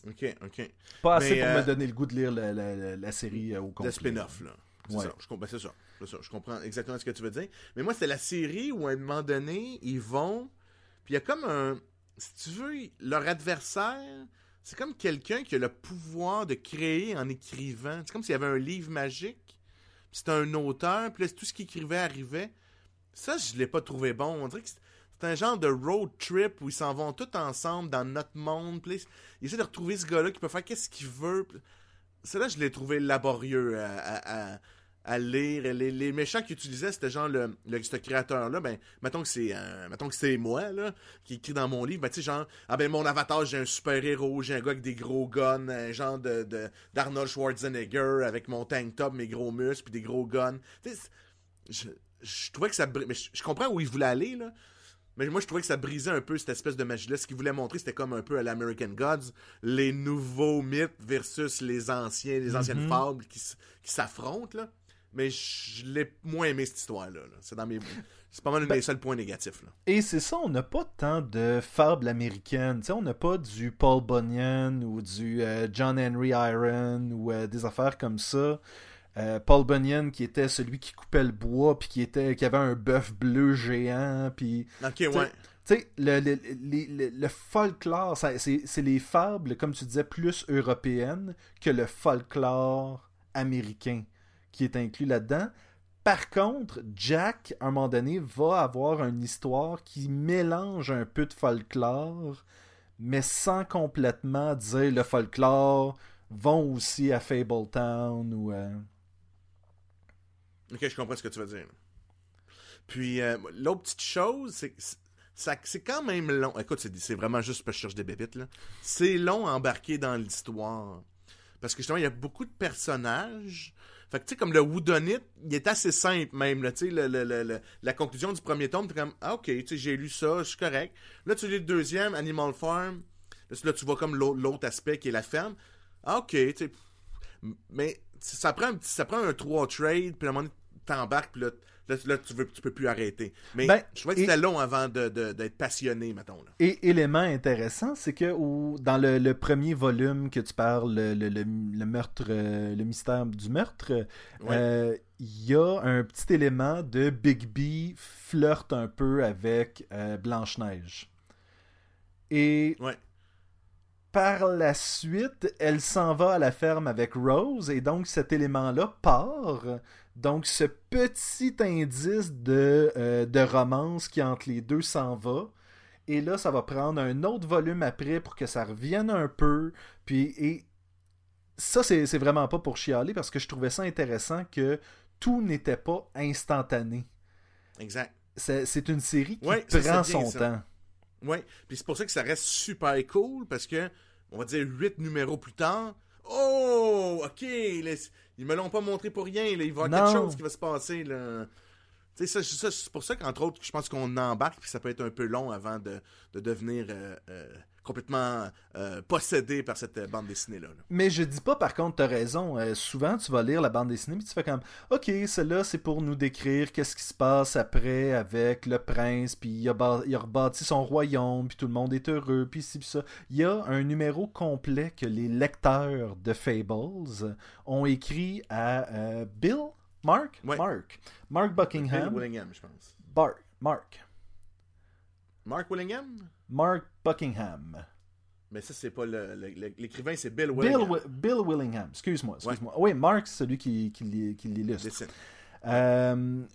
OK. Pas assez pour me donner le goût de lire la série au complet. Le spin-off, là. C'est ça. C'est ça. Je comprends exactement ce que tu veux dire. Mais moi, c'est la série où, à un moment donné, ils vont... Puis il y a comme un... Si tu veux, leur adversaire, c'est comme quelqu'un qui a le pouvoir de créer en écrivant. C'est comme s'il y avait un livre magique. Puis c'était un auteur. Puis là, tout ce qu'il écrivait arrivait. Ça, je l'ai pas trouvé bon. On dirait que... C'est un genre de road trip où ils s'en vont tous ensemble dans notre monde. Ils essaient de retrouver ce gars-là qui peut faire qu'est-ce qu'il veut. C'est là je l'ai trouvé laborieux à lire. Les méchants qu'ils utilisaient, c'était genre ce créateur-là, ben, mettons que c'est moi, là, qui écrit dans mon livre, ben, tu sais, genre, ah ben, mon avatar, j'ai un super-héros, j'ai un gars avec des gros guns, un genre d'Arnold Schwarzenegger, avec mon tank top, mes gros muscles, puis des gros guns. Tu sais, je trouvais que ça... Mais je comprends où il voulait aller, là. Mais moi, je trouvais que ça brisait un peu cette espèce de magie-là. Ce qu'il voulait montrer, c'était comme un peu à l'American Gods, les nouveaux mythes versus les anciens, les anciennes fables qui s'affrontent, là. Mais je l'ai moins aimé, cette histoire-là. Là. C'est pas mal un des seuls points négatifs. Là. Et c'est ça, on n'a pas tant de fables américaines. T'sais, on n'a pas du Paul Bunyan ou du John Henry Irons ou des affaires comme ça. Paul Bunyan qui était celui qui coupait le bois puis qui avait un bœuf bleu géant puis le folklore, c'est les fables, comme tu disais, plus européennes que le folklore américain qui est inclus là-dedans. Par contre, Jack, à un moment donné, va avoir une histoire qui mélange un peu de folklore, mais sans complètement dire le folklore vont aussi à Fabletown ou Ok, je comprends ce que tu veux dire. Puis, l'autre petite chose, c'est quand même long. Écoute, c'est vraiment juste parce que je cherche des bébites, là. C'est long à embarquer dans l'histoire. Parce que, justement, il y a beaucoup de personnages. Fait que, tu sais, comme le Whodunit, il est assez simple, même, là. Tu sais, la conclusion du premier tome, t'es comme, ah, ok, tu sais, j'ai lu ça, je suis correct. Là, tu lis le deuxième, Animal Farm. Là, tu vois comme l'autre aspect qui est la ferme. Ah, ok, tu sais. Mais, ça prend un 3 trades, puis à un moment donné, t'embarques, puis là tu peux plus arrêter. Mais je trouvais que c'était long avant d'être passionné, mettons. Là. Et élément intéressant, c'est que dans le premier volume que tu parles, le meurtre, le mystère du meurtre, il y a un petit élément de Bigby flirte un peu avec Blanche-Neige. Et... Ouais. Par la suite, elle s'en va à la ferme avec Rose, et donc cet élément-là part. Donc ce petit indice de romance qui entre les deux s'en va. Et là, ça va prendre un autre volume après pour que ça revienne un peu. Puis, et ça, c'est vraiment pas pour chialer, parce que je trouvais ça intéressant que tout n'était pas instantané. Exact. C'est une série qui prend son temps. Oui, puis c'est pour ça que ça reste super cool, parce que, on va dire, 8 numéros plus tard, oh, ok, ils me l'ont pas montré pour rien, là, il va y avoir quelque chose qui va se passer, là. Tu sais, ça, c'est pour ça qu'entre autres, je pense qu'on embarque, puis ça peut être un peu long avant de devenir complètement possédé par cette bande dessinée-là. Là. Mais je dis pas, par contre, t'as raison, souvent tu vas lire la bande dessinée, puis tu fais comme, ok, celle-là c'est pour nous décrire qu'est-ce qui se passe après avec le prince, puis il a rebâti son royaume, puis tout le monde est heureux, puis ci, puis ça. Il y a un numéro complet que les lecteurs de Fables ont écrit à Mark Buckingham. Bill Willingham, je pense. Mark Willingham? Mark Buckingham. Mais ça, c'est pas l'écrivain, c'est Bill Willingham. Bill Willingham, excuse-moi. Oui, Mark, c'est celui qui l'illustre.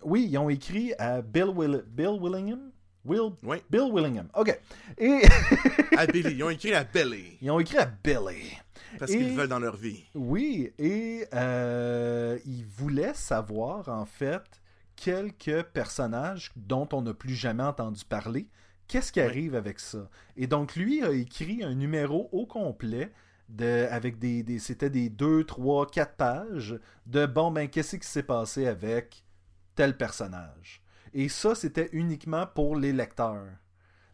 Oui, ils ont écrit à Bill Willingham, ok. Et... à Billy, ils ont écrit à Billy. Parce qu'ils veulent dans leur vie. Oui, et ils voulaient savoir, en fait, quelques personnages dont on n'a plus jamais entendu parler. Qu'est-ce qui arrive avec ça? Et donc, lui a écrit un numéro au complet avec c'était des 2, 3, 4 pages de bon, ben, qu'est-ce qui s'est passé avec tel personnage? Et ça, c'était uniquement pour les lecteurs.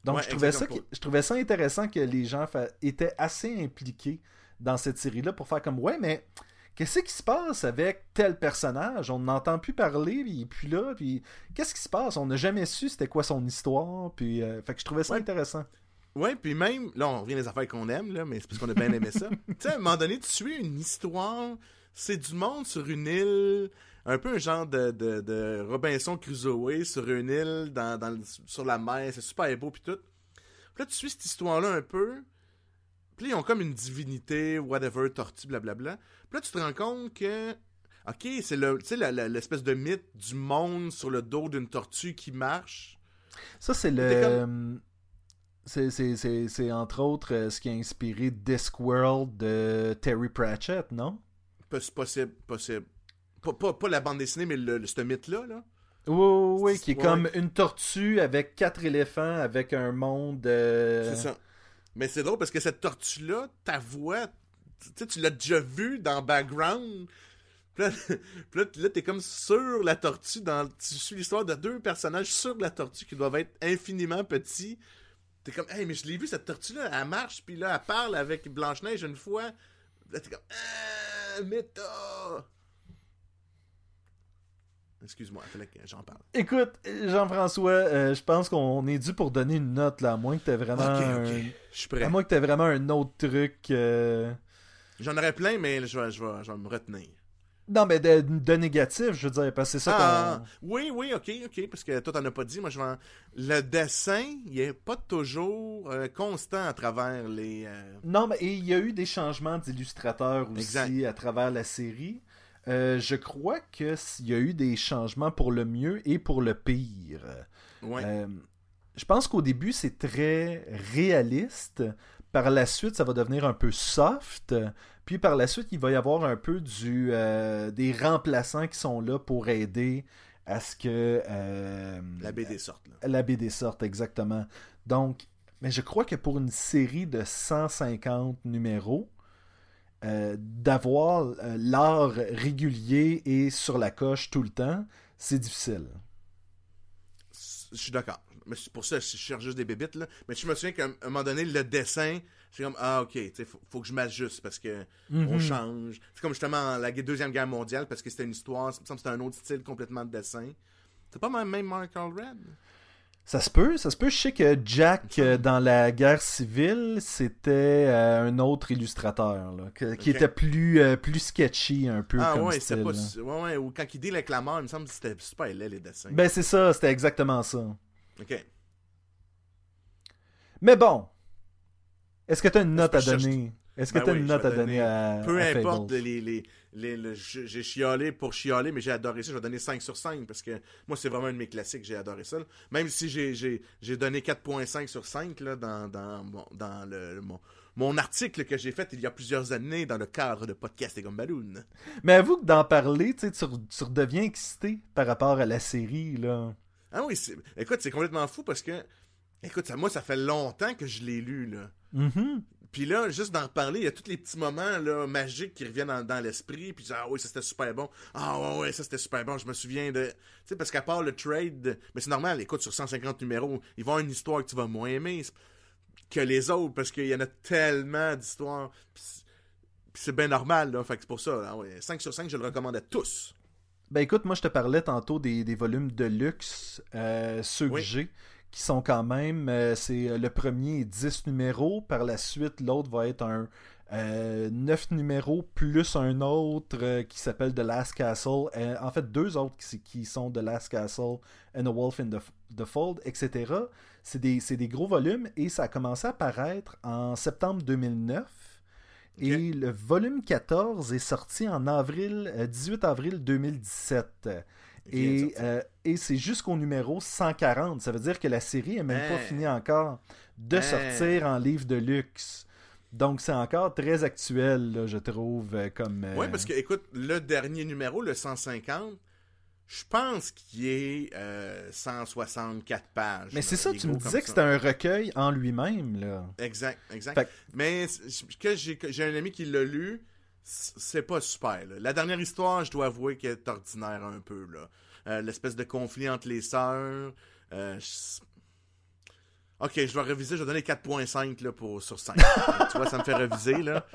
Donc, je trouvais ça intéressant que les gens étaient assez impliqués dans cette série-là pour faire comme, ouais, mais qu'est-ce qui se passe avec tel personnage? On n'entend plus parler, puis il n'est plus là, puis qu'est-ce qui se passe? On n'a jamais su c'était quoi son histoire, puis fait que je trouvais ça intéressant. Ouais, puis même, là, on revient des affaires qu'on aime, là, mais c'est parce qu'on a bien aimé ça. Tu sais, à un moment donné, tu suis une histoire, c'est du monde sur une île, un peu un genre de Robinson Crusoe sur une île, sur la mer, c'est super beau, puis tout. Puis là, tu suis cette histoire-là un peu... Puis là, ils ont comme une divinité, whatever, tortue, blablabla. Puis là, tu te rends compte que, ok, c'est l'espèce de mythe du monde sur le dos d'une tortue qui marche. Ça, c'est c'est entre autres ce qui a inspiré Discworld de Terry Pratchett, non? C'est possible. Pas la bande dessinée, mais ce mythe-là, là. Oui, qui est comme une tortue avec 4 éléphants, avec un monde... C'est ça. Mais c'est drôle, parce que cette tortue-là, ta voix, tu l'as déjà vue dans le background. Puis là, t'es comme sur la tortue, tu suis l'histoire de deux personnages sur la tortue qui doivent être infiniment petits. T'es comme, hey, mais je l'ai vu, cette tortue-là, elle marche, puis là, elle parle avec Blanche-Neige une fois. Là, t'es comme, ah, méta! Excuse-moi, il fallait que j'en parle. Écoute, Jean-François, je pense qu'on est dû pour donner une note, là, à moins que t'aies vraiment... Ok, je suis prêt. À moins que t'aies vraiment un autre truc... J'en aurais plein, mais je vais me retenir. Non, mais de négatif, je veux dire, parce que c'est ça qu'on... Oui, ok, parce que toi, t'en as pas dit. Moi, le dessin, il est pas toujours constant à travers les... Non, mais il y a eu des changements d'illustrateurs aussi à travers la série. Je crois qu'il y a eu des changements pour le mieux et pour le pire. Ouais. Je pense qu'au début, c'est très réaliste. Par la suite, ça va devenir un peu soft. Puis par la suite, il va y avoir un peu des remplaçants qui sont là pour aider à ce que... la BD sorte. Là. La BD sorte, exactement. Donc, mais je crois que pour une série de 150 numéros, d'avoir l'art régulier et sur la coche tout le temps, c'est difficile. Je suis d'accord. Mais c'est pour ça que je cherche juste des bébites, là. Mais je me souviens qu'à un moment donné, le dessin, c'est comme, ah, ok, il faut que je m'ajuste parce que on change. C'est comme justement la Deuxième Guerre mondiale, parce que c'était une histoire, ça me semble que c'était un autre style complètement de dessin. C'est pas même Mark Allred? Ça se peut. Je sais que Jack, dans la guerre civile, c'était un autre illustrateur, là, qui était plus sketchy un peu comme style. Ouais, ou quand il dit la clameur, il me semble que c'était super laid, les dessins. Ben c'est ça, c'était exactement ça. Ok. Mais bon, est-ce que tu as une note à donner? Est-ce que tu as une note à donner à Peu importe, j'ai chialé pour chialer, mais j'ai adoré ça. Je vais donner 5 sur 5 parce que moi, c'est vraiment un de mes classiques. J'ai adoré ça. Même si j'ai donné 4.5 sur 5 là, dans mon article que j'ai fait il y a plusieurs années dans le cadre de Podcast et Gumballoon. Mais avoue que d'en parler, tu redeviens excité par rapport à la série, là. Ah oui, écoute, c'est complètement fou parce que, moi, ça fait longtemps que je l'ai lu, là. Puis là, juste d'en reparler, il y a tous les petits moments là, magiques qui reviennent dans l'esprit. Puis ah oui, ça c'était super bon. Ah ouais, ça c'était super bon. Je me souviens de... Tu sais, parce qu'à part le trade... Mais c'est normal, écoute, sur 150 numéros, ils vont avoir une histoire que tu vas moins aimer que les autres. Parce qu'il y en a tellement d'histoires. Puis c'est bien normal, là. Fait que c'est pour ça. Ah ouais, 5 sur 5, je le recommande à tous. Ben écoute, moi je te parlais tantôt des volumes de luxe, ceux que j'ai, qui sont quand même, c'est le premier 10 numéros, par la suite l'autre va être un 9 numéros plus un autre qui s'appelle The Last Castle, en fait deux autres qui sont The Last Castle and A Wolf in the Fold, etc. C'est des gros volumes et ça a commencé à paraître en septembre 2009. Et le volume 14 est sorti en 18 avril 2017. Et c'est jusqu'au numéro 140. Ça veut dire que la série n'est même pas finie encore de sortir en livre de luxe. Donc c'est encore très actuel, là, je trouve. Oui, parce que, écoute, le dernier numéro, le 150, je pense qu'il est 164 pages. Mais c'est ça, tu me disais que c'était un recueil en lui-même, là. Exact. Fait... Mais que j'ai un ami qui l'a lu, c'est pas super, là. La dernière histoire, je dois avouer qu'elle est ordinaire un peu, là. L'espèce de conflit entre les sœurs. Ok, je vais reviser, je vais donner 4.5 là, sur 5. Tu vois, ça me fait reviser, là.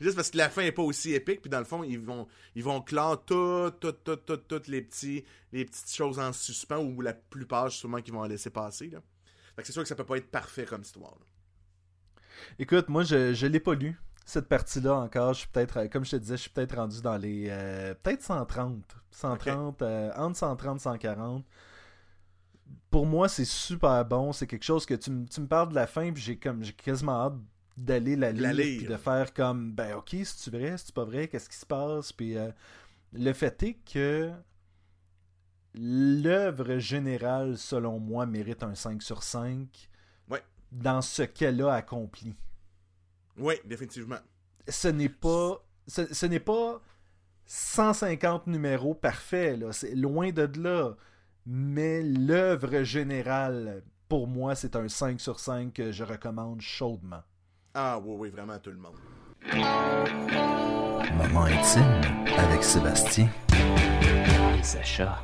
Juste parce que la fin n'est pas aussi épique, puis dans le fond, ils vont clore toutes les petites choses en suspens, ou la plupart, sûrement, qu'ils vont en laisser passer, là. Fait que c'est sûr que ça peut pas être parfait comme histoire, là. Écoute, moi, je l'ai pas lu, cette partie-là, encore. Je suis peut-être, comme je te disais, rendu dans les... peut-être 130, okay. Entre 130 et 140. Pour moi, c'est super bon. C'est quelque chose que tu me parles de la fin, puis j'ai quasiment hâte d'aller la lire, puis de faire comme, ben ok, c'est-tu vrai, c'est-tu pas vrai, qu'est-ce qui se passe? Puis le fait est que l'œuvre générale, selon moi, mérite un 5 sur 5 dans ce qu'elle a accompli. Oui, définitivement. Ce n'est pas 150 numéros parfaits, c'est loin de là. Mais l'œuvre générale, pour moi, c'est un 5 sur 5 que je recommande chaudement. Ah oui, oui, vraiment à tout le monde. Moment intime avec Sébastien et Sacha.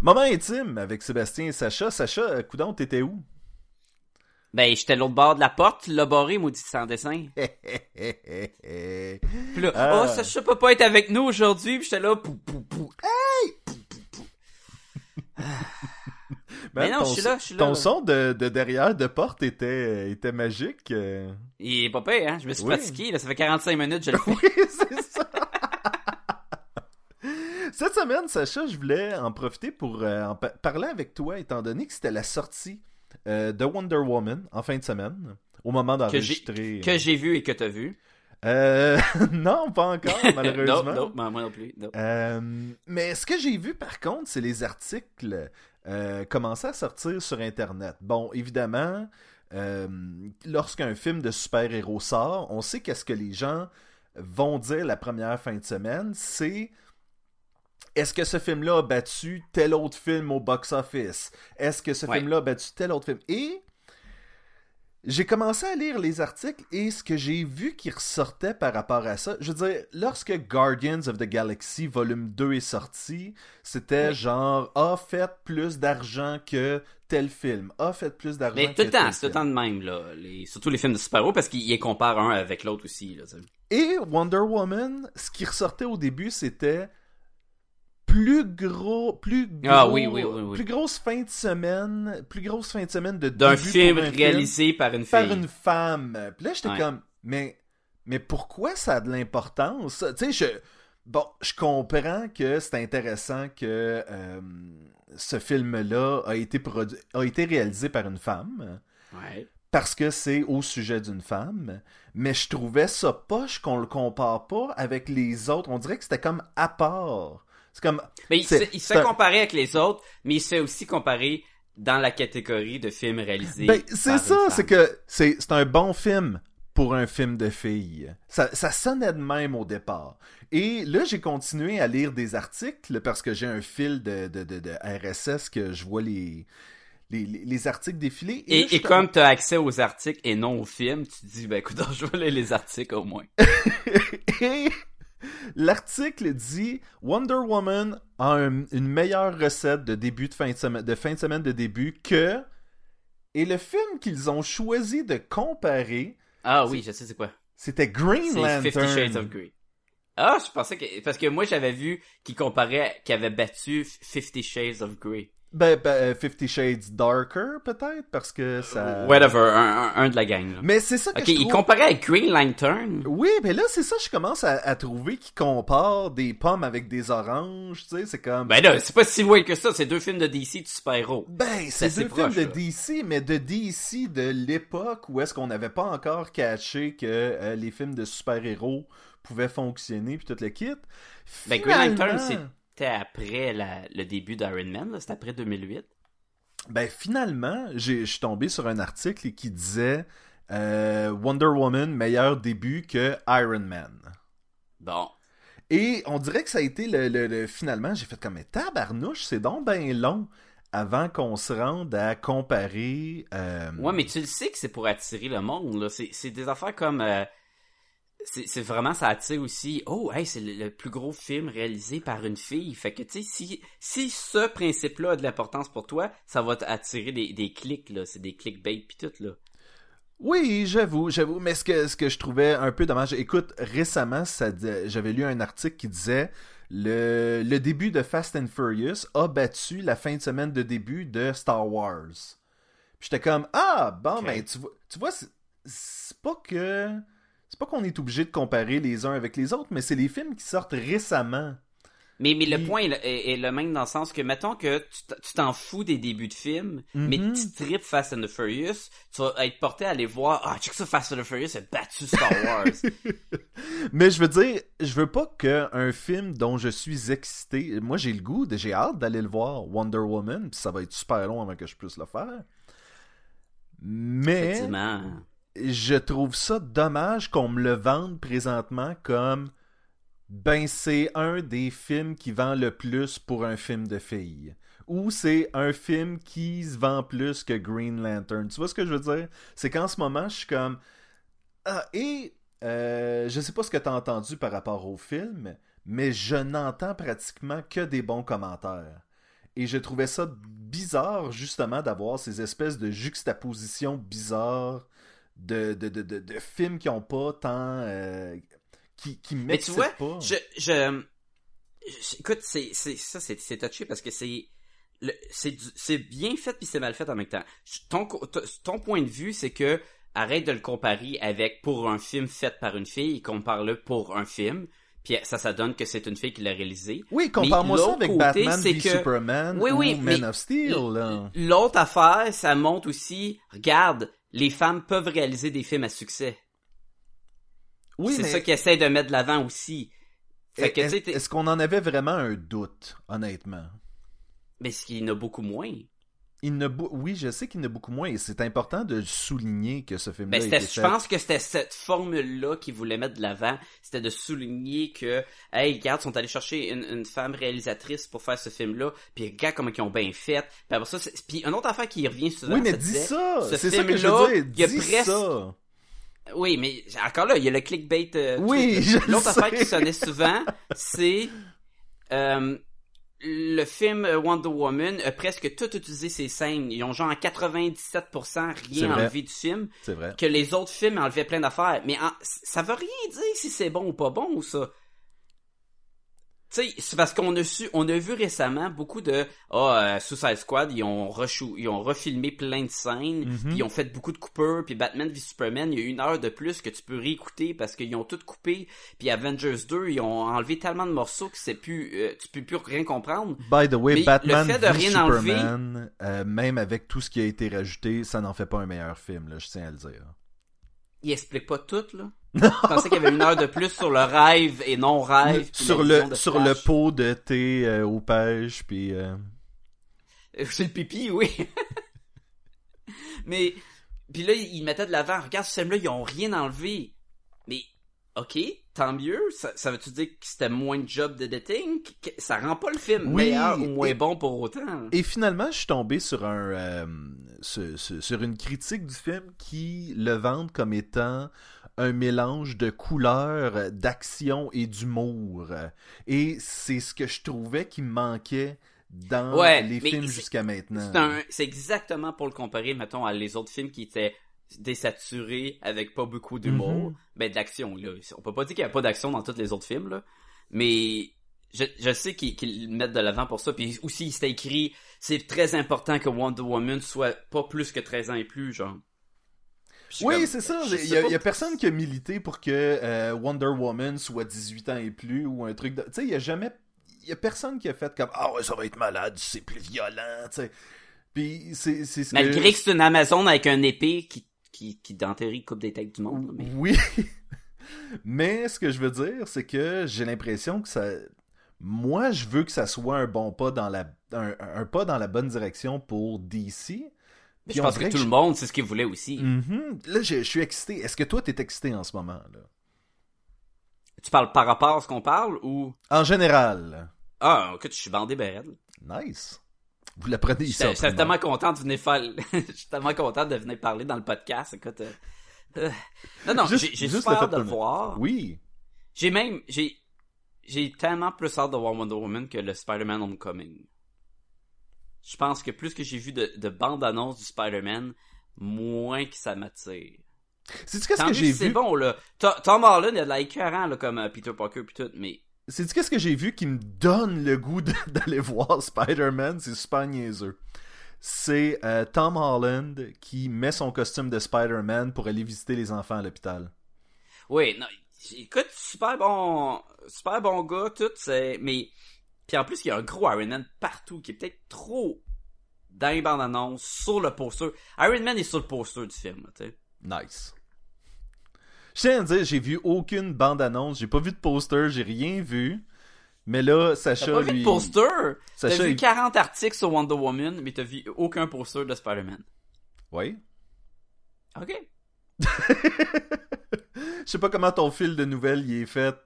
Moment intime avec Sébastien et Sacha. Sacha, coudonc, t'étais où? Ben, j'étais à l'autre bord de la porte, tu l'as barré, maudit sans dessin. Puis là, ah. Oh, Sacha peut pas être avec nous aujourd'hui, puis j'étais là, pou, pou, pou. Hey! Pou, pou, pou. Ben, mais non, je suis là. Ton son de derrière de porte était magique. Il est pas payé, hein? Je me suis fatigué, là, ça fait 45 minutes, je le fais. Oui, c'est ça. Cette semaine, Sacha, je voulais en profiter pour parler avec toi, étant donné que c'était la sortie de Wonder Woman en fin de semaine, au moment d'enregistrer. Que j'ai vu et que t'as vu. Non, pas encore, malheureusement. Non, moi non plus. Nope. Mais ce que j'ai vu, par contre, c'est les articles commencer à sortir sur Internet. Bon, évidemment, lorsqu'un film de super-héros sort, on sait qu'est-ce que les gens vont dire la première fin de semaine, c'est... Est-ce que ce film-là a battu tel autre film au box-office? Est-ce que ce film-là a battu tel autre film? Et j'ai commencé à lire les articles et ce que j'ai vu qui ressortait par rapport à ça, je veux dire, lorsque Guardians of the Galaxy volume 2 est sorti, c'était genre « Ah, faites plus d'argent que tel film. Ah, faites plus d'argent que tel film. » Mais tout le temps de même, là. Surtout les films de super-héros parce qu'ils les comparent un avec l'autre aussi. Là. Et Wonder Woman, ce qui ressortait au début, c'était... Plus grosse fin de semaine, d'un film réalisé par une fille. Par une femme. Puis là, j'étais comme, mais pourquoi ça a de l'importance? Tu sais, je comprends que c'est intéressant que ce film-là a été réalisé par une femme. Ouais. Parce que c'est au sujet d'une femme, mais je trouvais ça poche qu'on le compare pas avec les autres. On dirait que c'était comme à part. C'est comme, mais il se fait comparer avec les autres, mais il se fait aussi comparer dans la catégorie de films réalisés. Ben, c'est ça, c'est que c'est un bon film pour un film de filles. Ça sonnait de même au départ. Et là, j'ai continué à lire des articles parce que j'ai un fil de RSS que je vois les articles défiler. Et, là, et comme tu as accès aux articles et non aux films, tu te dis, ben écoute, je vais lire les articles au moins. Et... L'article dit « Wonder Woman a une meilleure recette de fin de semaine de début que... » Et le film qu'ils ont choisi de comparer... Ah oui, je sais c'est quoi. C'était Green Lantern. 50 Shades of Grey. Ah, je pensais que... Parce que moi, j'avais vu qu'il avait battu 50 Shades of Grey. Ben, 50 Shades Darker, peut-être, parce que ça... Whatever, un de la gang. Là. Mais c'est ça que je trouve... OK, il comparait avec Green Lantern. Oui, mais là, c'est ça, je commence à trouver qu'il compare des pommes avec des oranges, tu sais, c'est comme... Ben là, c'est pas si loin que ça, c'est deux films de DC de super-héros. Ben, c'est deux films de DC, mais de DC de l'époque où est-ce qu'on n'avait pas encore catché que les films de super-héros pouvaient fonctionner, puis tout le kit. Finalement... Ben, Green Lantern, c'est... C'était après le début d'Iron Man, c'était après 2008. Ben finalement, je suis tombé sur un article qui disait Wonder Woman, meilleur début que Iron Man. Bon. Et on dirait que ça a été le finalement, j'ai fait comme « Tabarnouche, c'est donc ben long » avant qu'on se rende à comparer... Ouais, mais tu le sais que c'est pour attirer le monde, là. C'est des affaires comme... C'est vraiment, ça attire aussi. Oh, hey, c'est le plus gros film réalisé par une fille. Fait que, tu sais, si ce principe-là a de l'importance pour toi, ça va t'attirer des clics, là. C'est des clickbait pis tout, là. Oui, j'avoue. Mais ce que je trouvais un peu dommage... Écoute, récemment, j'avais lu un article qui disait le début de Fast and Furious a battu la fin de semaine de début de Star Wars. Pis j'étais comme, ah, bon, ben, tu vois c'est pas que... C'est pas qu'on est obligé de comparer les uns avec les autres, mais c'est les films qui sortent récemment. Mais le point est le même dans le sens que, mettons que tu t'en fous des débuts de films, mais tu tripes Fast and the Furious, tu vas être porté à aller voir « Ah, check ça, Fast and the Furious a battu Star Wars! » Mais je veux dire, je veux pas qu'un film dont je suis excité... Moi, j'ai hâte d'aller le voir, Wonder Woman, puis ça va être super long avant que je puisse le faire. Mais... Effectivement. Je trouve ça dommage qu'on me le vende présentement comme ben c'est un des films qui vend le plus pour un film de filles. Ou c'est un film qui se vend plus que Green Lantern. Tu vois ce que je veux dire? C'est qu'en ce moment, je suis comme... Ah, et je sais pas ce que t'as entendu par rapport au film, mais je n'entends pratiquement que des bons commentaires. Et je trouvais ça bizarre, justement, d'avoir ces espèces de juxtapositions bizarres de films qui n'ont pas tant... qui m'excitent pas. Mais tu vois, écoute, c'est touché parce que c'est bien fait puis c'est mal fait en même temps. Ton point de vue, c'est que arrête de le comparer avec pour un film fait par une fille et compare-le pour un film. Puis ça donne que c'est une fille qui l'a réalisé. Oui, compare-moi ça avec Batman v Superman ou Man of Steel. Là. L'autre affaire, ça montre aussi, regarde, les femmes peuvent réaliser des films à succès. Oui, c'est ça qu'ils essaient de mettre de l'avant aussi. Fait que, est-ce qu'on en avait vraiment un doute, honnêtement? Mais il y en a beaucoup moins. Oui, je sais qu'il y en a beaucoup moins et c'est important de souligner que ce film-là était fait. Je pense que c'était cette formule-là qu'ils voulaient mettre de l'avant. C'était de souligner que, hey, regarde, ils sont allés chercher une femme réalisatrice pour faire ce film-là, puis regarde comment ils ont bien fait. Puis après ça, puis une autre affaire qui revient souvent, c'est ça que je veux dire, ça. Oui, mais encore là, il y a le clickbait. L'autre affaire qui sonnait souvent, c'est le film Wonder Woman a presque tout utilisé ses scènes. Ils ont genre 97% rien enlevé du film. C'est vrai. Que les autres films enlevaient plein d'affaires. Mais ça veut rien dire si c'est bon ou pas bon, ça. Tu sais, c'est parce qu'on a vu récemment beaucoup de Suicide Squad, ils ont refilmé plein de scènes, puis ils ont fait beaucoup de coupeurs, puis Batman v Superman, il y a une heure de plus que tu peux réécouter parce qu'ils ont tout coupé, puis Avengers 2, ils ont enlevé tellement de morceaux que c'est plus tu peux plus rien comprendre. By the way, mais Batman le fait de rien Superman, enlever, même avec tout ce qui a été rajouté, ça n'en fait pas un meilleur film, là, je tiens à le dire. Il explique pas tout, là. Je pensais qu'il y avait une heure de plus sur le rêve et non-rêve. Sur le pot de thé aux pêches, puis... C'est le pipi, oui. Mais, puis là, ils mettaient de l'avant. Regarde ce film-là, ils ont rien enlevé. Mais, ok, tant mieux. Ça veut-tu dire que c'était moins de job d'editing? Ça rend pas le film meilleur ou moins bon pour autant. Et finalement, je suis tombé sur sur une critique du film qui le vante comme étant... un mélange de couleurs, d'action et d'humour. Et c'est ce que je trouvais qui manquait dans les films jusqu'à maintenant. C'est exactement pour le comparer, mettons, à les autres films qui étaient désaturés avec pas beaucoup d'humour. Ben, de l'action, là. On peut pas dire qu'il n'y a pas d'action dans tous les autres films, là. Mais... Je sais qu'ils mettent de l'avant pour ça, puis aussi, c'était écrit, c'est très important que Wonder Woman soit pas plus que 13 ans et plus, genre. Oui, comme... c'est ça. Il y a personne qui a milité pour que Wonder Woman soit 18 ans et plus ou un truc de... Tu sais, il y a personne qui a fait comme « Ah ouais, ça va être malade, c'est plus violent, tu sais. » Puis c'est ce Malgré que c'est une Amazon avec un épée qui dans théorie, coupe des têtes du monde. Mais... Oui. Mais ce que je veux dire, c'est que j'ai l'impression que ça... Moi, je veux que ça soit un bon pas dans la... un pas dans la bonne direction pour DC. Puis je pense que tout le monde, c'est ce qu'il voulait aussi. Là, je suis excité. Est-ce que toi, t'es excité en ce moment, là? Tu parles par rapport à ce qu'on parle ou... En général. Ah, écoute, je suis bandé ben raide. Nice. Vous l'apprenez ici. Je suis tellement content de venir faire... Je suis tellement content de venir parler dans le podcast. Écoute, Non, j'ai super hâte de le voir. Oui. J'ai tellement plus hâte de voir Wonder Woman que le Spider-Man Homecoming. Je pense que plus que j'ai vu de bande-annonce du Spider-Man, moins que ça m'attire. Sais-tu qu'est-ce que j'ai vu? C'est bon, là. Tom Holland, il a de l'écœurant, là, comme Peter Parker pis tout, mais... Sais-tu qu'est-ce que j'ai vu qui me donne le goût d'aller voir Spider-Man? C'est super niaiseux. C'est Tom Holland qui met son costume de Spider-Man pour aller visiter les enfants à l'hôpital. Oui, non, écoute, super bon gars, tout, c'est... Mais... Puis en plus, il y a un gros Iron Man partout qui est peut-être trop dans les bandes annonces, sur le poster. Iron Man est sur le poster du film, tu sais. Nice. Je tiens à dire, j'ai vu aucune bande annonce, j'ai pas vu de poster, j'ai rien vu. Mais là, Sacha, lui... T'as pas vu de poster? Sacha, t'as vu 40 articles sur Wonder Woman, mais t'as vu aucun poster de Spider-Man. Oui. Ok. Je sais pas comment ton fil de nouvelles y est fait,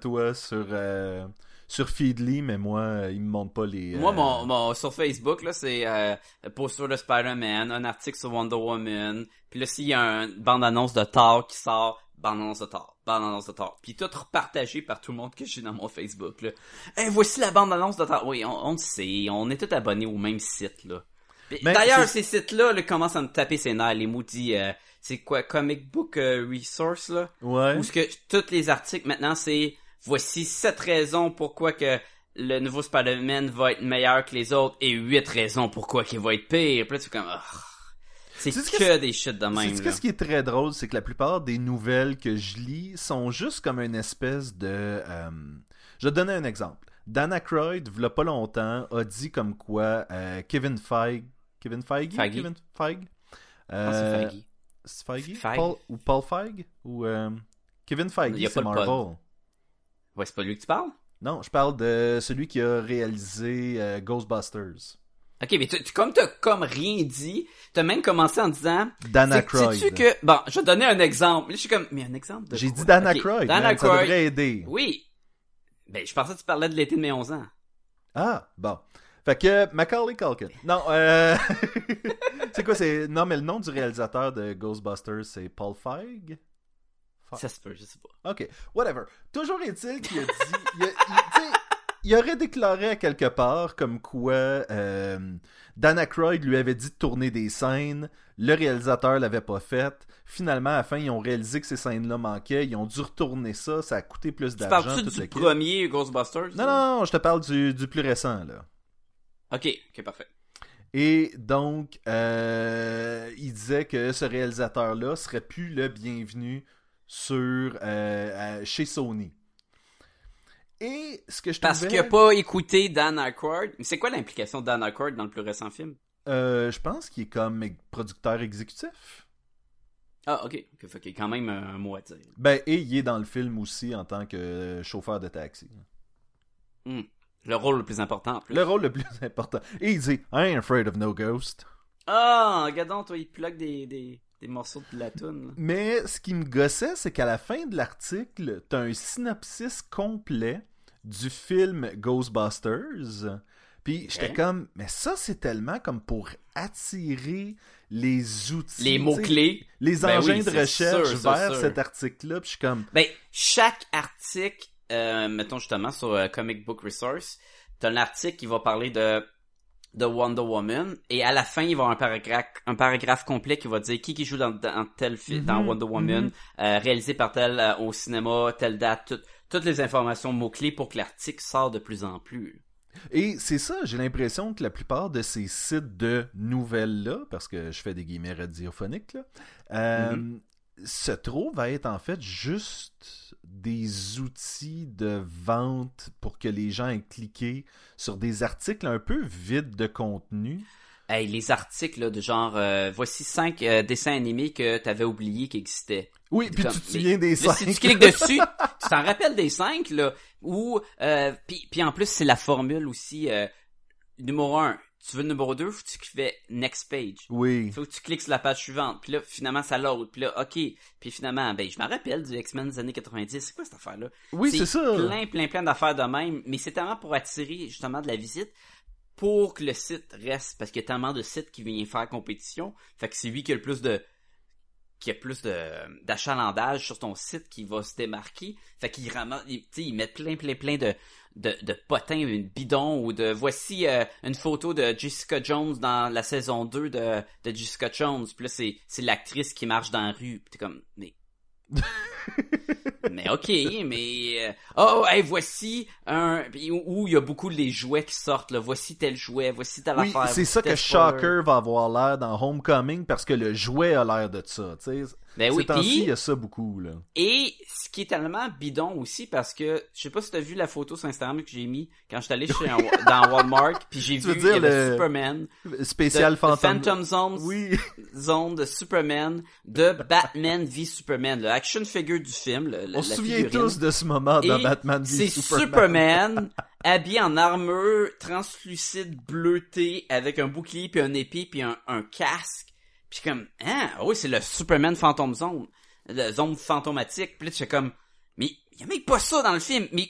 toi, sur Feedly, mais moi, il me montre pas les... Moi, mon sur Facebook, là, c'est posture de Spider-Man, un article sur Wonder Woman, puis là, s'il y a une bande-annonce de Thor qui sort... Bande-annonce de Thor. Puis tout repartagé par tout le monde que j'ai dans mon Facebook, là. Hey, voici la bande-annonce de Thor. Oui, on le sait, on est tous abonnés au même site, là. Pis, d'ailleurs, ces sites-là, là, commencent à me taper ses nerfs, les maudits, c'est quoi, Comic Book Resource, là? Ouais. Où ce que tous les articles, maintenant, c'est voici 7 raisons pourquoi que le nouveau Spider-Man va être meilleur que les autres et 8 raisons pourquoi qu'il va être pire. Puis là, tu es comme... Oh. C'est que des shit de même. C'est ce qui est très drôle, c'est que la plupart des nouvelles que je lis sont juste comme une espèce de... Je vais te donner un exemple. Dan Aykroyd, il y a pas longtemps, a dit comme quoi Kevin Feige, c'est Marvel. Pod. Ouais, c'est pas lui que tu parles? Non, je parle de celui qui a réalisé Ghostbusters. Ok, mais t'as rien dit, t'as même commencé en disant... Dan Aykroyd. Sais-tu que... Bon, je vais te donner un exemple. Là, je suis comme... Mais un exemple de... J'ai dit Dan Aykroyd, ça devrait aider. Oui. Ben, je pensais que tu parlais de l'été de mes 11 ans. Ah, bon. Fait que Macaulay Culkin. Non, c'est quoi, c'est... Non, mais le nom du réalisateur de Ghostbusters, c'est Paul Feig? Ça se peut, je sais pas. Ok, whatever. Toujours est-il qu'il a dit... Il aurait déclaré à quelque part comme quoi Dan Aykroyd lui avait dit de tourner des scènes, le réalisateur l'avait pas fait. Finalement, à la fin, ils ont réalisé que ces scènes-là manquaient, ils ont dû retourner ça, ça a coûté plus d'argent. Tu parles-tu du premier Ghostbusters? Non, je te parle du plus récent, là. Ok, parfait. Et donc, il disait que ce réalisateur-là serait plus le bienvenu chez Sony. Et ce que je Parce qu'il n'a pas écouté Dan Aykroyd. C'est quoi l'implication de Dan Aykroyd dans le plus récent film? Je pense qu'il est comme producteur exécutif. Ah, ok. Il y a quand même un mot à dire. Ben, et il est dans le film aussi en tant que chauffeur de taxi. Mm. Le rôle le plus important en plus. Et il dit « I ain't afraid of no ghost ». Ah, regarde donc, toi, il plug des morceaux de la toune. Là. Mais ce qui me gossait, c'est qu'à la fin de l'article, t'as un synopsis complet du film Ghostbusters. Puis j'étais comme, mais ça c'est tellement comme pour attirer les outils, les mots-clés, les engins de recherche vers cet article-là. Puis je suis comme... Ben, chaque article, mettons justement sur Comic Book Resource, t'as un article qui va parler de Wonder Woman, et à la fin, il va y avoir un paragraphe complet qui va dire qui joue dans tel film, dans Wonder Woman, réalisé par tel au cinéma, telle date, toutes les informations mots-clés pour que l'article sorte de plus en plus. Et c'est ça, j'ai l'impression que la plupart de ces sites de nouvelles-là, parce que je fais des guillemets radiophoniques, là, se trouvent à être en fait juste des outils de vente pour que les gens aient cliqué sur des articles un peu vides de contenu. Hey, les articles là, de genre voici 5 dessins animés que t'avais oublié qui existaient. Oui, puis tu te souviens des 5. Si tu cliques dessus, tu t'en rappelles des 5 là. Ou puis en plus c'est la formule aussi numéro 1. Tu veux le numéro 2, faut que tu fais next page. Oui. Faut que tu cliques sur la page suivante. Puis là, finalement, ça load. Puis là, ok. Puis finalement, ben, je me rappelle du X-Men des années 90. C'est quoi cette affaire-là? Oui, c'est ça. Plein d'affaires de même. Mais c'est tellement pour attirer, justement, de la visite pour que le site reste. Parce qu'il y a tellement de sites qui viennent faire compétition. Fait que c'est lui qui a le plus de... qui a plus d'achalandage sur ton site qui va se démarquer. Fait qu'ils ramassent, ils mettent plein de potins bidons ou de voici une photo de Jessica Jones dans la saison 2 de Jessica Jones. Puis là, c'est l'actrice qui marche dans la rue. Puis t'es comme, mais... mais ok, mais... Oh, hey, voici un... Où il y a beaucoup les jouets qui sortent, là. Voici tel jouet, voici telle affaire. Oui, c'est ça que Shocker va avoir l'air dans Homecoming, parce que le jouet a l'air de ça, tu sais. Ben oui, puis... il y a ça beaucoup, là. Et ce qui est tellement bidon aussi, parce que... Je sais pas si t'as vu la photo sur Instagram que j'ai mis quand j'étais allé dans Walmart, puis j'ai vu qu'il y avait Superman. Spécial Phantom Zone. Oui. Zone de Superman, de Batman v Superman, le action figure du film, on se souvient tous de ce moment dans Batman v Superman. C'est Superman habillé en armure translucide bleutée avec un bouclier puis un épée puis un casque. Puis comme, ah oui, c'est le Superman Phantom Zone. le zombie fantomatique, puis là, tu fais comme... Mais il n'y a même pas ça dans le film, mais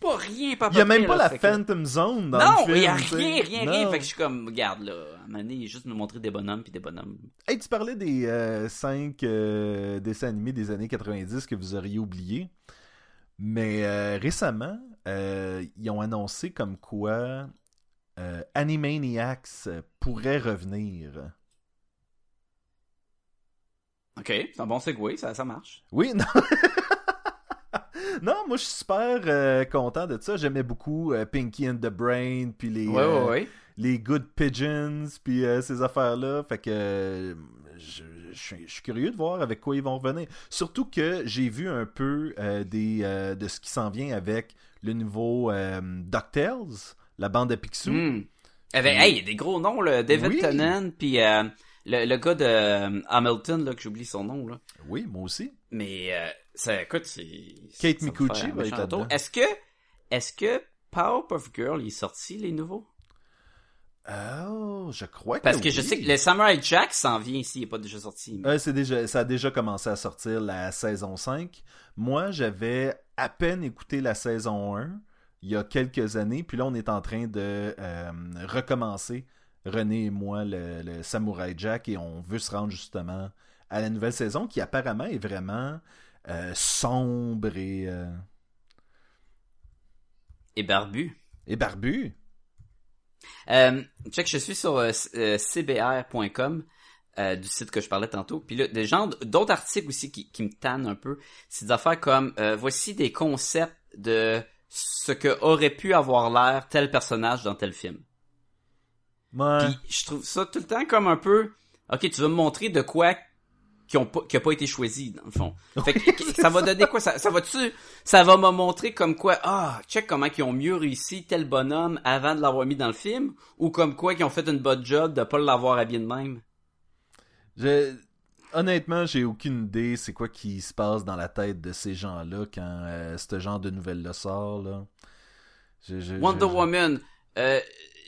pas rien, pas... Il n'y a même pas la Phantom Zone dans le film. Non, il n'y a rien. Fait que je suis comme, regarde là, à un moment donné, il a juste nous montrer des bonhommes puis des bonhommes. Hey, tu parlais des 5 dessins animés des années 90 que vous auriez oubliés, mais récemment, ils ont annoncé comme quoi Animaniacs pourrait revenir. Ok, c'est un bon segway, ça marche. Oui, non... Non, moi je suis super content de ça. J'aimais beaucoup Pinky and the Brain, puis les Good Pigeons, puis ces affaires-là. Fait que je suis curieux de voir avec quoi ils vont revenir. Surtout que j'ai vu un peu de ce qui s'en vient avec le nouveau DuckTales, la bande à Picsou. Il y a des gros noms, là. David Tennant, puis le gars de Hamilton, là, que j'oublie son nom. Là. Oui, moi aussi. Mais... Kate Micucci va être là-dedans. Est-ce que Powerpuff Girl est sorti, les nouveaux? Oh, je crois que... Parce que je sais que le Samurai Jack s'en vient ici, il n'est pas déjà sorti. Mais... ça a déjà commencé à sortir la saison 5. Moi, j'avais à peine écouté la saison 1 il y a quelques années, puis là, on est en train de recommencer, René et moi, le Samurai Jack, et on veut se rendre justement à la nouvelle saison qui apparemment est vraiment... sombre et barbu. Et barbu. Check, je suis sur cbr.com, du site que je parlais tantôt. Puis là, des gens, d'autres articles aussi qui me tannent un peu. C'est des affaires comme voici des concepts de ce que aurait pu avoir l'air tel personnage dans tel film. Ouais. Puis je trouve ça tout le temps comme un peu. Ok, tu veux me montrer de quoi? Qui a pas été choisi, dans le fond. Fait que, ça va donner quoi? Ça va me montrer comme quoi, check comment ils ont mieux réussi tel bonhomme avant de l'avoir mis dans le film, ou comme quoi qu'ils ont fait une bonne job de pas l'avoir habillé de même. Honnêtement, j'ai aucune idée c'est quoi qui se passe dans la tête de ces gens-là quand ce genre de nouvelle-là sort, là. Wonder Woman,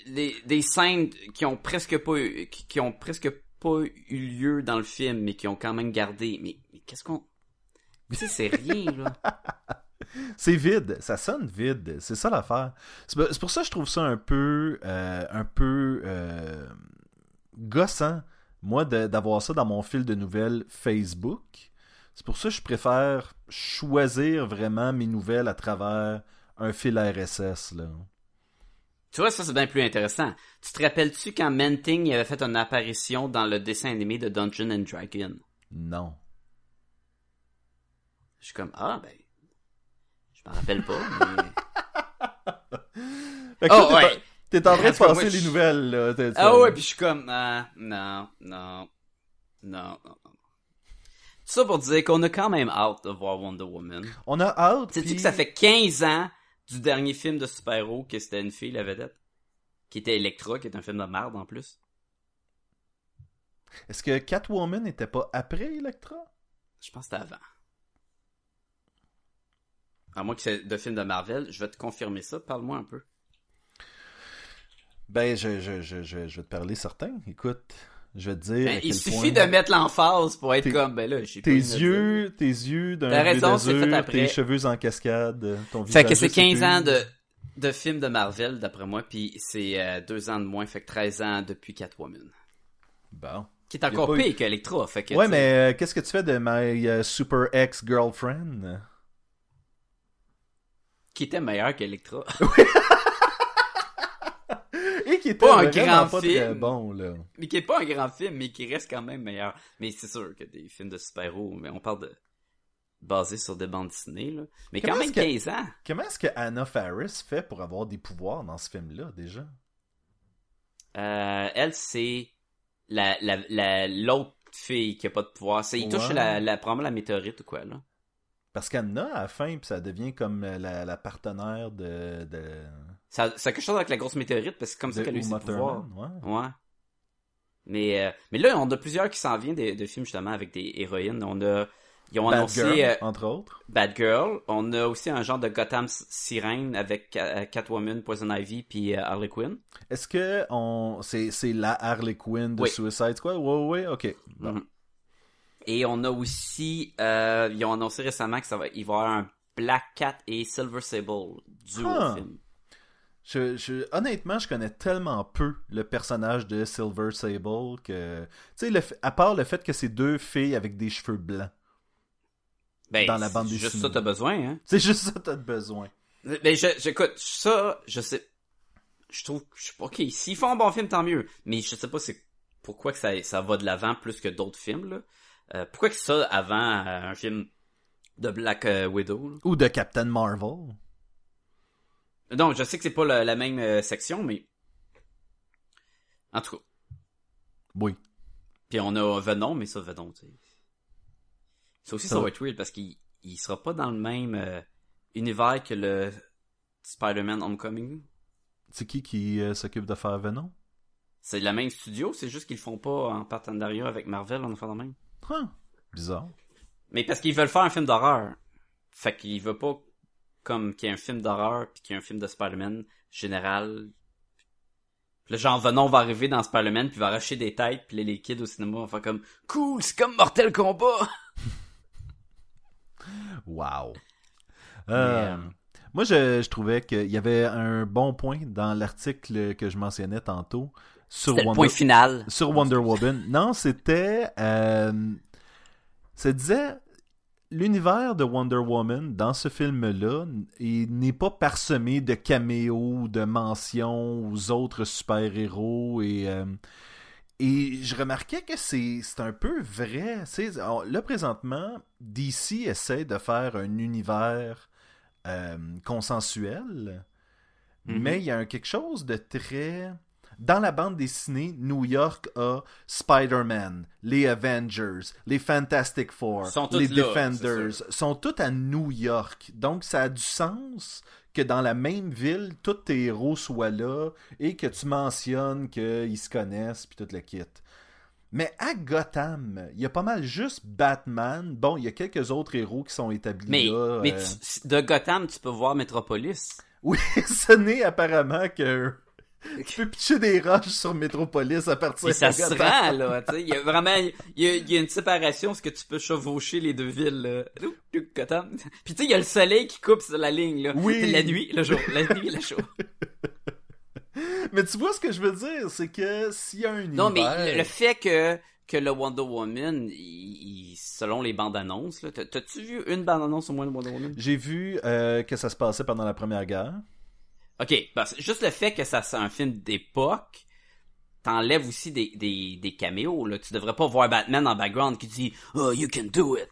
des scènes qui ont presque pas eu lieu dans le film, mais qui ont quand même gardé. Mais qu'est-ce qu'on... c'est rien, là. C'est vide. Ça sonne vide. C'est ça l'affaire. C'est pour ça que je trouve ça un peu gossant, moi, d'avoir ça dans mon fil de nouvelles Facebook. C'est pour ça que je préfère choisir vraiment mes nouvelles à travers un fil RSS, là. Tu vois, ça, c'est bien plus intéressant. Tu te rappelles-tu quand Manting avait fait une apparition dans le dessin animé de Dungeons and Dragons? Non. Je suis comme, je m'en rappelle pas, mais... Fait que t'es en train de passer les nouvelles, là. Puis je suis comme, non. Tout ça pour dire qu'on a quand même hâte de voir Wonder Woman. On a hâte, puis... Sais-tu que ça fait 15 ans... du dernier film de super-héros que c'était une fille, la vedette, qui était Electra, qui est un film de merde en plus. Est-ce que Catwoman n'était pas après Electra? Je pense que c'était avant. À moins que c'est de film de Marvel, je vais te confirmer ça, parle-moi un peu. Ben, je vais te parler certain, écoute... Je vais te dire. Ben, il suffit de mettre l'emphase pour être comme, ben là, j'ai pas tes yeux d'un bleu d'azur, tes cheveux en cascade, ton visage. Fait que c'est 15 ans de films de Marvel, d'après moi, puis c'est 2 ans de moins, fait que 13 ans depuis Catwoman. Bon. Qui est encore pire qu'Electra, fait que... Ouais, mais qu'est-ce que tu fais de My Super Ex-Girlfriend? Qui était meilleur qu'Electra. Qui est pas un grand film, bon, là. Mais qui est pas un grand film, mais qui reste quand même meilleur. Mais c'est sûr que des films de super-héros, mais on parle de basés sur des bandes dessinées, là. Mais quand même 15 ans. Comment est-ce que Anna Faris fait pour avoir des pouvoirs dans ce film-là déjà? Elle, c'est l'autre fille qui a pas de pouvoir. C'est, il touche probablement la météorite ou quoi, là. Parce qu'Anna, à la fin, puis ça devient comme la partenaire de... Ça a quelque chose avec la grosse météorite, parce que c'est comme ça qu'elle a eu ses pouvoirs. Ouais. Mais là, on a plusieurs qui s'en viennent de films, justement, avec des héroïnes. Ils ont Bad annoncé... Girl, entre autres. Bad Girl. On a aussi un genre de Gotham Sirène avec Catwoman, Poison Ivy, puis Harley Quinn. Est-ce que c'est la Harley Quinn de Suicide Squad? Ouais, OK. Bon. Mm-hmm. Et on a aussi, ils ont annoncé récemment que il va y avoir un Black Cat et Silver Sable duo au film. Honnêtement, je connais tellement peu le personnage de Silver Sable que, tu sais, à part le fait que c'est deux filles avec des cheveux blancs. Ben, dans la bande dessinée. Juste ça t'as besoin, hein? C'est juste ça t'as besoin. Ben, j'écoute, ça, je sais, je trouve, je sais pas, ok, s'ils font un bon film, tant mieux. Mais je sais pas pourquoi que ça va de l'avant plus que d'autres films, là. Pourquoi que ça avant un film de Black Widow, là? Ou de Captain Marvel? Non, je sais que c'est pas la même section, mais... En tout cas. Oui. Puis on a Venom, mais ça, Venom, tu sais. Ça aussi, ça va être weird, parce qu'il sera pas dans le même univers que le Spider-Man Homecoming. C'est qui s'occupe de faire Venom? C'est le même studio, c'est juste qu'ils le font pas en partenariat avec Marvel, on en fait le même. Huh. Bizarre. Mais parce qu'ils veulent faire un film d'horreur. Fait qu'ils veulent pas... comme qu'il y a un film d'horreur puis qu'il y a un film de Spider-Man général. Le genre Venom va arriver dans Spider-Man puis va arracher des têtes puis les kids au cinéma vont faire comme cool, c'est comme Mortal Kombat. Wow. Moi je trouvais qu'il y avait un bon point dans l'article que je mentionnais tantôt sur le point final sur Wonder Woman. Non, c'était ça disait l'univers de Wonder Woman, dans ce film-là, il n'est pas parsemé de caméos, de mentions aux autres super-héros. Et je remarquais que c'est un peu vrai. Là, présentement, DC essaie de faire un univers consensuel, mais il y a quelque chose de très... Dans la bande dessinée, New York a Spider-Man, les Avengers, les Fantastic Four, les Defenders, sont tous à New York. Donc, ça a du sens que dans la même ville, tous tes héros soient là et que tu mentionnes qu'ils se connaissent puis tout le kit. Mais à Gotham, il y a pas mal juste Batman. Bon, il y a quelques autres héros qui sont établis là. Mais de Gotham, tu peux voir Metropolis. Oui, ce n'est apparemment que... Tu peux pitcher des roches sur Metropolis à partir de ça. Ça se rend, là, tu sais. Il y a vraiment, il y a une séparation parce que tu peux chevaucher les deux villes, là. Puis tu sais, il y a le soleil qui coupe sur la ligne, là. Oui. La nuit, le jour. La nuit, le jour. Mais tu vois ce que je veux dire, c'est que s'il y a un univers... Non, mais le fait que le Wonder Woman, selon les bandes annonces, là, t'as-tu vu une bande annonce au moins de Wonder Woman? J'ai vu que ça se passait pendant la Première Guerre. Ok, ben, juste le fait que ça c'est un film d'époque, t'enlèves aussi des caméos, là. Tu devrais pas voir Batman en background qui dit « Oh, you can do it! »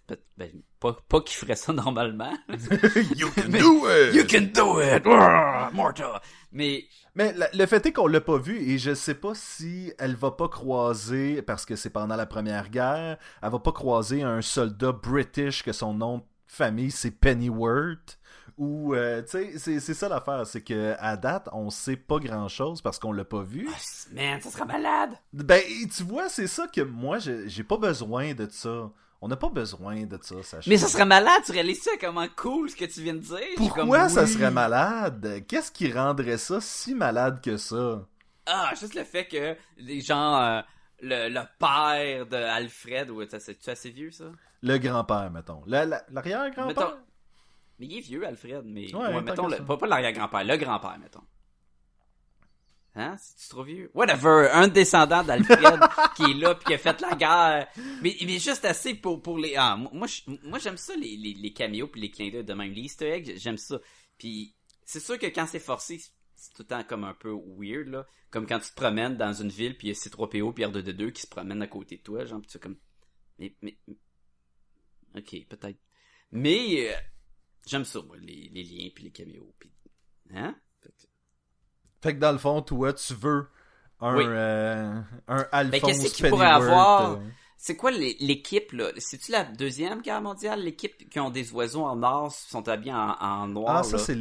Pas qu'il ferait ça normalement. « You can do it! »« You can do it! » « Morta! » Mais le fait est qu'on l'a pas vu et je sais pas si elle va pas croiser, parce que c'est pendant la Première Guerre, elle va pas croiser un soldat british que son nom de famille c'est Pennyworth. Ou, tu sais, c'est ça l'affaire, c'est que à date, on sait pas grand-chose parce qu'on l'a pas vu. Oh, man, ça sera malade! Ben, tu vois, c'est ça que moi, j'ai pas besoin de ça. On n'a pas besoin de ça, Sacha. Mais ça serait malade, tu réalises ça, comment cool ce que tu viens de dire? Pourquoi ça serait malade? Qu'est-ce qui rendrait ça si malade que ça? Ah, juste le fait que les gens... Le père de Alfred, ou c'est-tu assez vieux, ça? Le grand-père, mettons. L'arrière-grand-père? Mettons... Mais il est vieux, Alfred, mais... Ouais, mettons, pas l'arrière-grand-père, le grand-père, mettons. Hein? C'est-tu trop vieux? Whatever! Un descendant d'Alfred qui est là pis qui a fait la guerre. Mais juste assez pour les... Ah, moi j'aime ça, les caméos pis les clins d'œil de même. Les easter eggs, j'aime ça. Pis c'est sûr que quand c'est forcé, c'est tout le temps comme un peu weird, là. Comme quand tu te promènes dans une ville pis il y a C3PO pis R2D2 qui se promènent à côté de toi, genre, pis tu es comme... Mais... Ok, peut-être. Mais... J'aime ça, moi, les liens puis les caméos. Puis... Hein? Fait que dans le fond, toi, tu veux un Alphonse Pennyworth. Qu'est-ce qu'il pourrait avoir? C'est quoi l'équipe, là? C'est-tu la Deuxième Guerre mondiale? L'équipe qui ont des oiseaux en or, sont habillés en noir, ah, ça, là. C'est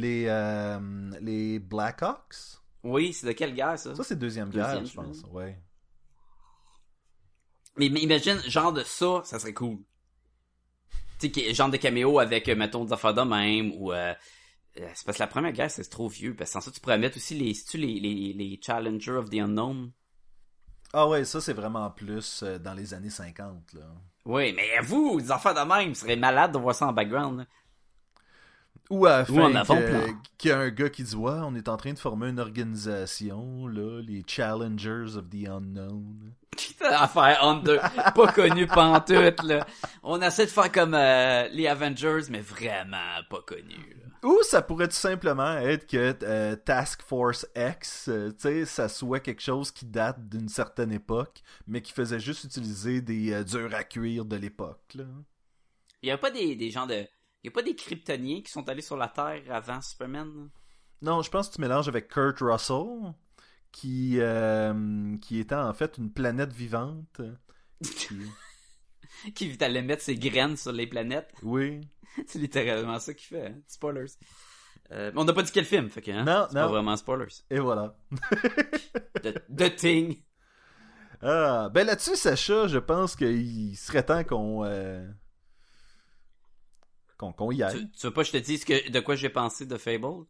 les Black Hawks? Oui, c'est de quelle guerre, ça? Ça, c'est Deuxième Guerre, je pense, ouais. Mais imagine, genre de ça serait cool. Genre de caméo avec, mettons, des affaires de même, ou... c'est parce que la Première Guerre, c'est trop vieux, parce que sans ça, tu pourrais mettre aussi les Challenger of the Unknown. Ah ouais, ça c'est vraiment plus dans les années 50, là. Oui, mais vous, les enfants de même, seraient malades de voir ça en background, là. Ou à la fin, qu'il y a un gars qui dit « Ouais, on est en train de former une organisation, là, les Challengers of the Unknown. » Affaire Under, pas connu pantoute, là. On essaie de faire comme les Avengers, mais vraiment pas connu, là. Ou ça pourrait tout simplement être que Task Force X, tu sais, ça soit quelque chose qui date d'une certaine époque, mais qui faisait juste utiliser des durs à cuire de l'époque, là. Il y a pas des gens de... Il n'y a pas des kryptoniens qui sont allés sur la Terre avant Superman? Non, je pense que tu mélanges avec Kurt Russell, qui était en fait une planète vivante. Qui allait mettre ses graines sur les planètes. Oui. C'est littéralement ça qu'il fait. Hein? Spoilers. On n'a pas dit quel film, fait que, hein? Non, c'est non. Pas vraiment spoilers. Et voilà. The Thing. Ah, ben là-dessus, Sacha, je pense qu'il serait temps qu'on y aille. Tu veux pas que je te dise de quoi j'ai pensé de Fables?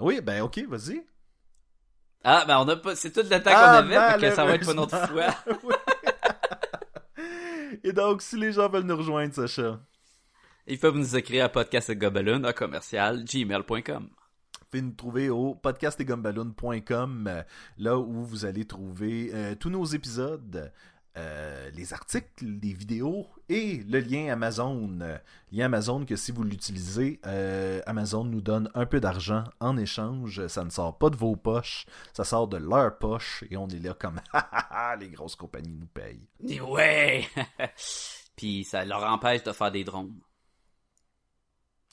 Oui, ben ok, vas-y. Ah, ben on a pas... C'est tout le temps qu'on avait, donc ça va être pas notre fois. Et donc, si les gens veulent nous rejoindre, Sacha... Ils peuvent nous écrire à podcast@gmail.com. Vous pouvez nous trouver au podcast@gumballoon.com, là où vous allez trouver tous nos épisodes... les articles, les vidéos et le lien Amazon. Lien Amazon que si vous l'utilisez, Amazon nous donne un peu d'argent en échange. Ça ne sort pas de vos poches, ça sort de leur poche et on est là comme les grosses compagnies nous payent. Et ouais! Puis ça leur empêche de faire des drones.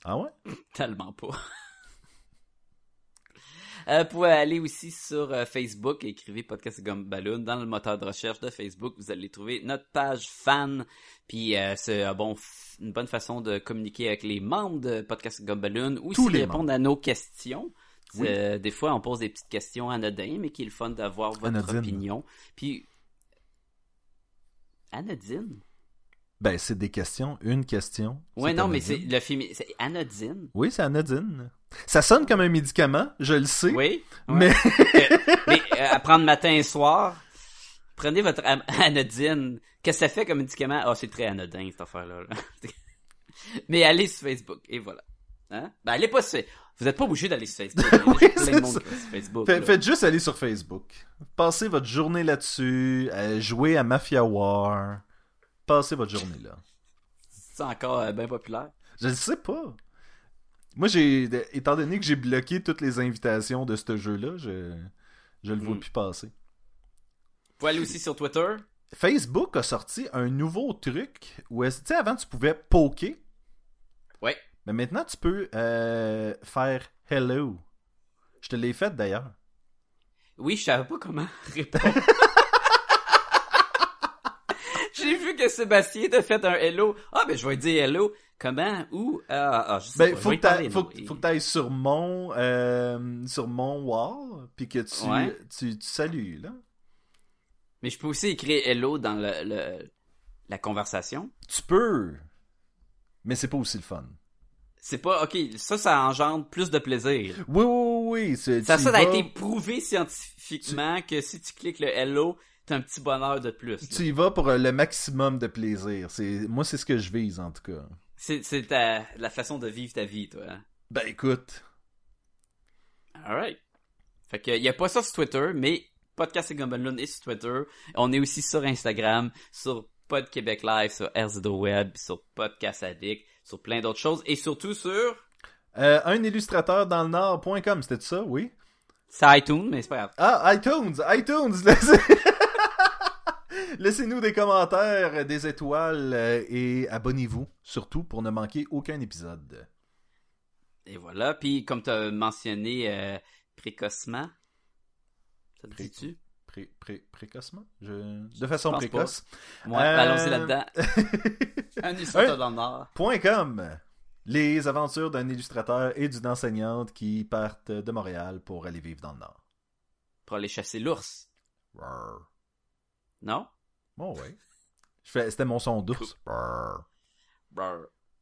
Ah ouais? Tellement pas. Vous pouvez aller aussi sur Facebook, écrivez Podcast Gumballoon dans le moteur de recherche de Facebook, vous allez trouver notre page fan, puis c'est une bonne façon de communiquer avec les membres de Podcast Gumballoon ou aussi répondre membres. À nos questions. Oui. Des fois, on pose des petites questions anodines, mais qui est le fun d'avoir votre opinion. Puis anodine. Ben c'est des questions, une question. Ouais non anodine. Mais c'est le film, c'est anodine. Oui c'est anodine. Ça sonne comme un médicament, je le sais. Oui. Mais, à prendre matin et soir, prenez votre anodine. Qu'est-ce que ça fait comme médicament? Ah, c'est très anodin, cette affaire-là. Mais allez sur Facebook, et voilà. Hein? Ben, allez pas sur... Vous n'êtes pas obligé d'aller sur Facebook. Oui, plein de monde sur Facebook. Faites juste aller sur Facebook. Passez votre journée là-dessus. Jouez à Mafia War. Passez votre journée là. C'est encore bien populaire? Je le sais pas. Moi, étant donné que j'ai bloqué toutes les invitations de ce jeu-là, je le vois plus passer. Vous allez aussi sur Twitter. Facebook a sorti un nouveau truc où, tu sais, avant, tu pouvais poker. Ouais. Mais maintenant, tu peux faire « Hello ». Je te l'ai fait, d'ailleurs. Oui, je savais pas comment répondre. J'ai vu que Sébastien t'a fait un « Hello ». Ah, ben, je vais dire « Hello ». Comment? Où? Je sais pas. Faut que t'ailles sur mon wall, puis que tu salues, là. Mais je peux aussi écrire hello dans la conversation. Tu peux, mais c'est pas aussi le fun. C'est pas, ok, ça engendre plus de plaisir. Oui, oui, oui. Ça a été prouvé scientifiquement que si tu cliques le hello, t'as un petit bonheur de plus. Là. Tu y vas pour le maximum de plaisir. Moi, c'est ce que je vise, en tout cas. C'est la façon de vivre ta vie, toi. Ben, écoute. Alright. Fait que, il n'y a pas ça sur Twitter, mais Podcast et Gumballoon est sur Twitter. On est aussi sur Instagram, sur Pod Québec Live, sur RZO Web, sur Podcast Addict, sur plein d'autres choses, et surtout sur... unillustrateurdanslenord.com, c'était ça, oui? C'est iTunes, mais c'est pas grave. Ah, iTunes! Laissez-nous des commentaires, des étoiles et abonnez-vous, surtout pour ne manquer aucun épisode. Et voilà, puis comme tu as mentionné précocement, ça te dit-tu? Précocement? De façon précoce. Moi, allons-y là-dedans. Un illustrateur dans le Nord. .com, les aventures d'un illustrateur et d'une enseignante qui partent de Montréal pour aller vivre dans le Nord. Pour aller chasser l'ours. Roar. Non? Bon, oh, ouais. C'était mon son d'ours.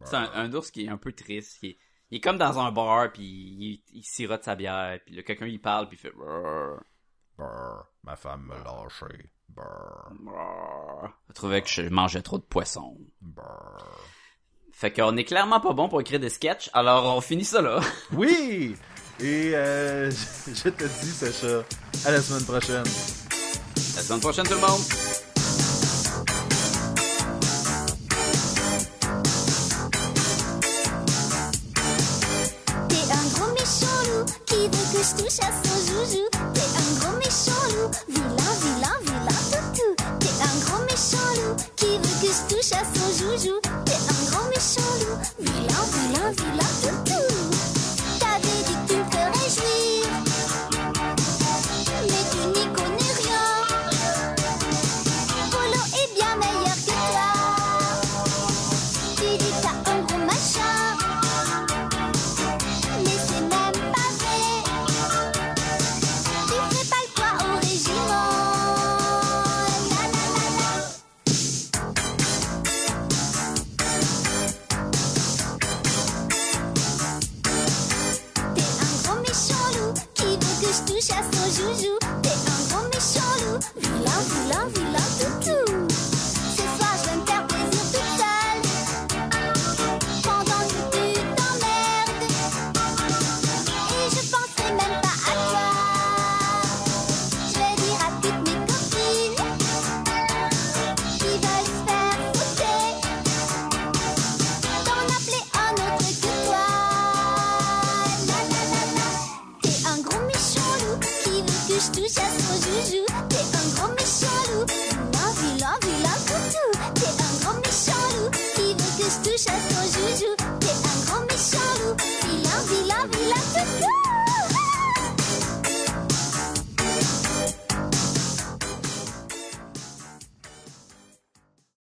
C'est un ours qui est un peu triste. Il est comme dans un bar, puis il sirote sa bière, puis quelqu'un il parle, puis il fait... Ma femme me lâche. Je trouvais que je mangeais trop de poissons. Fait qu'on est clairement pas bon pour écrire des sketchs, alors on finit ça là. Oui! Et je te dis, Sacha, à la semaine prochaine. À la semaine prochaine, tout le monde! Je touche à son joujou, t'es un gros méchant loup, vilain, vilain, vilain toutou. T'es un gros méchant loup qui veut que je touche à son joujou.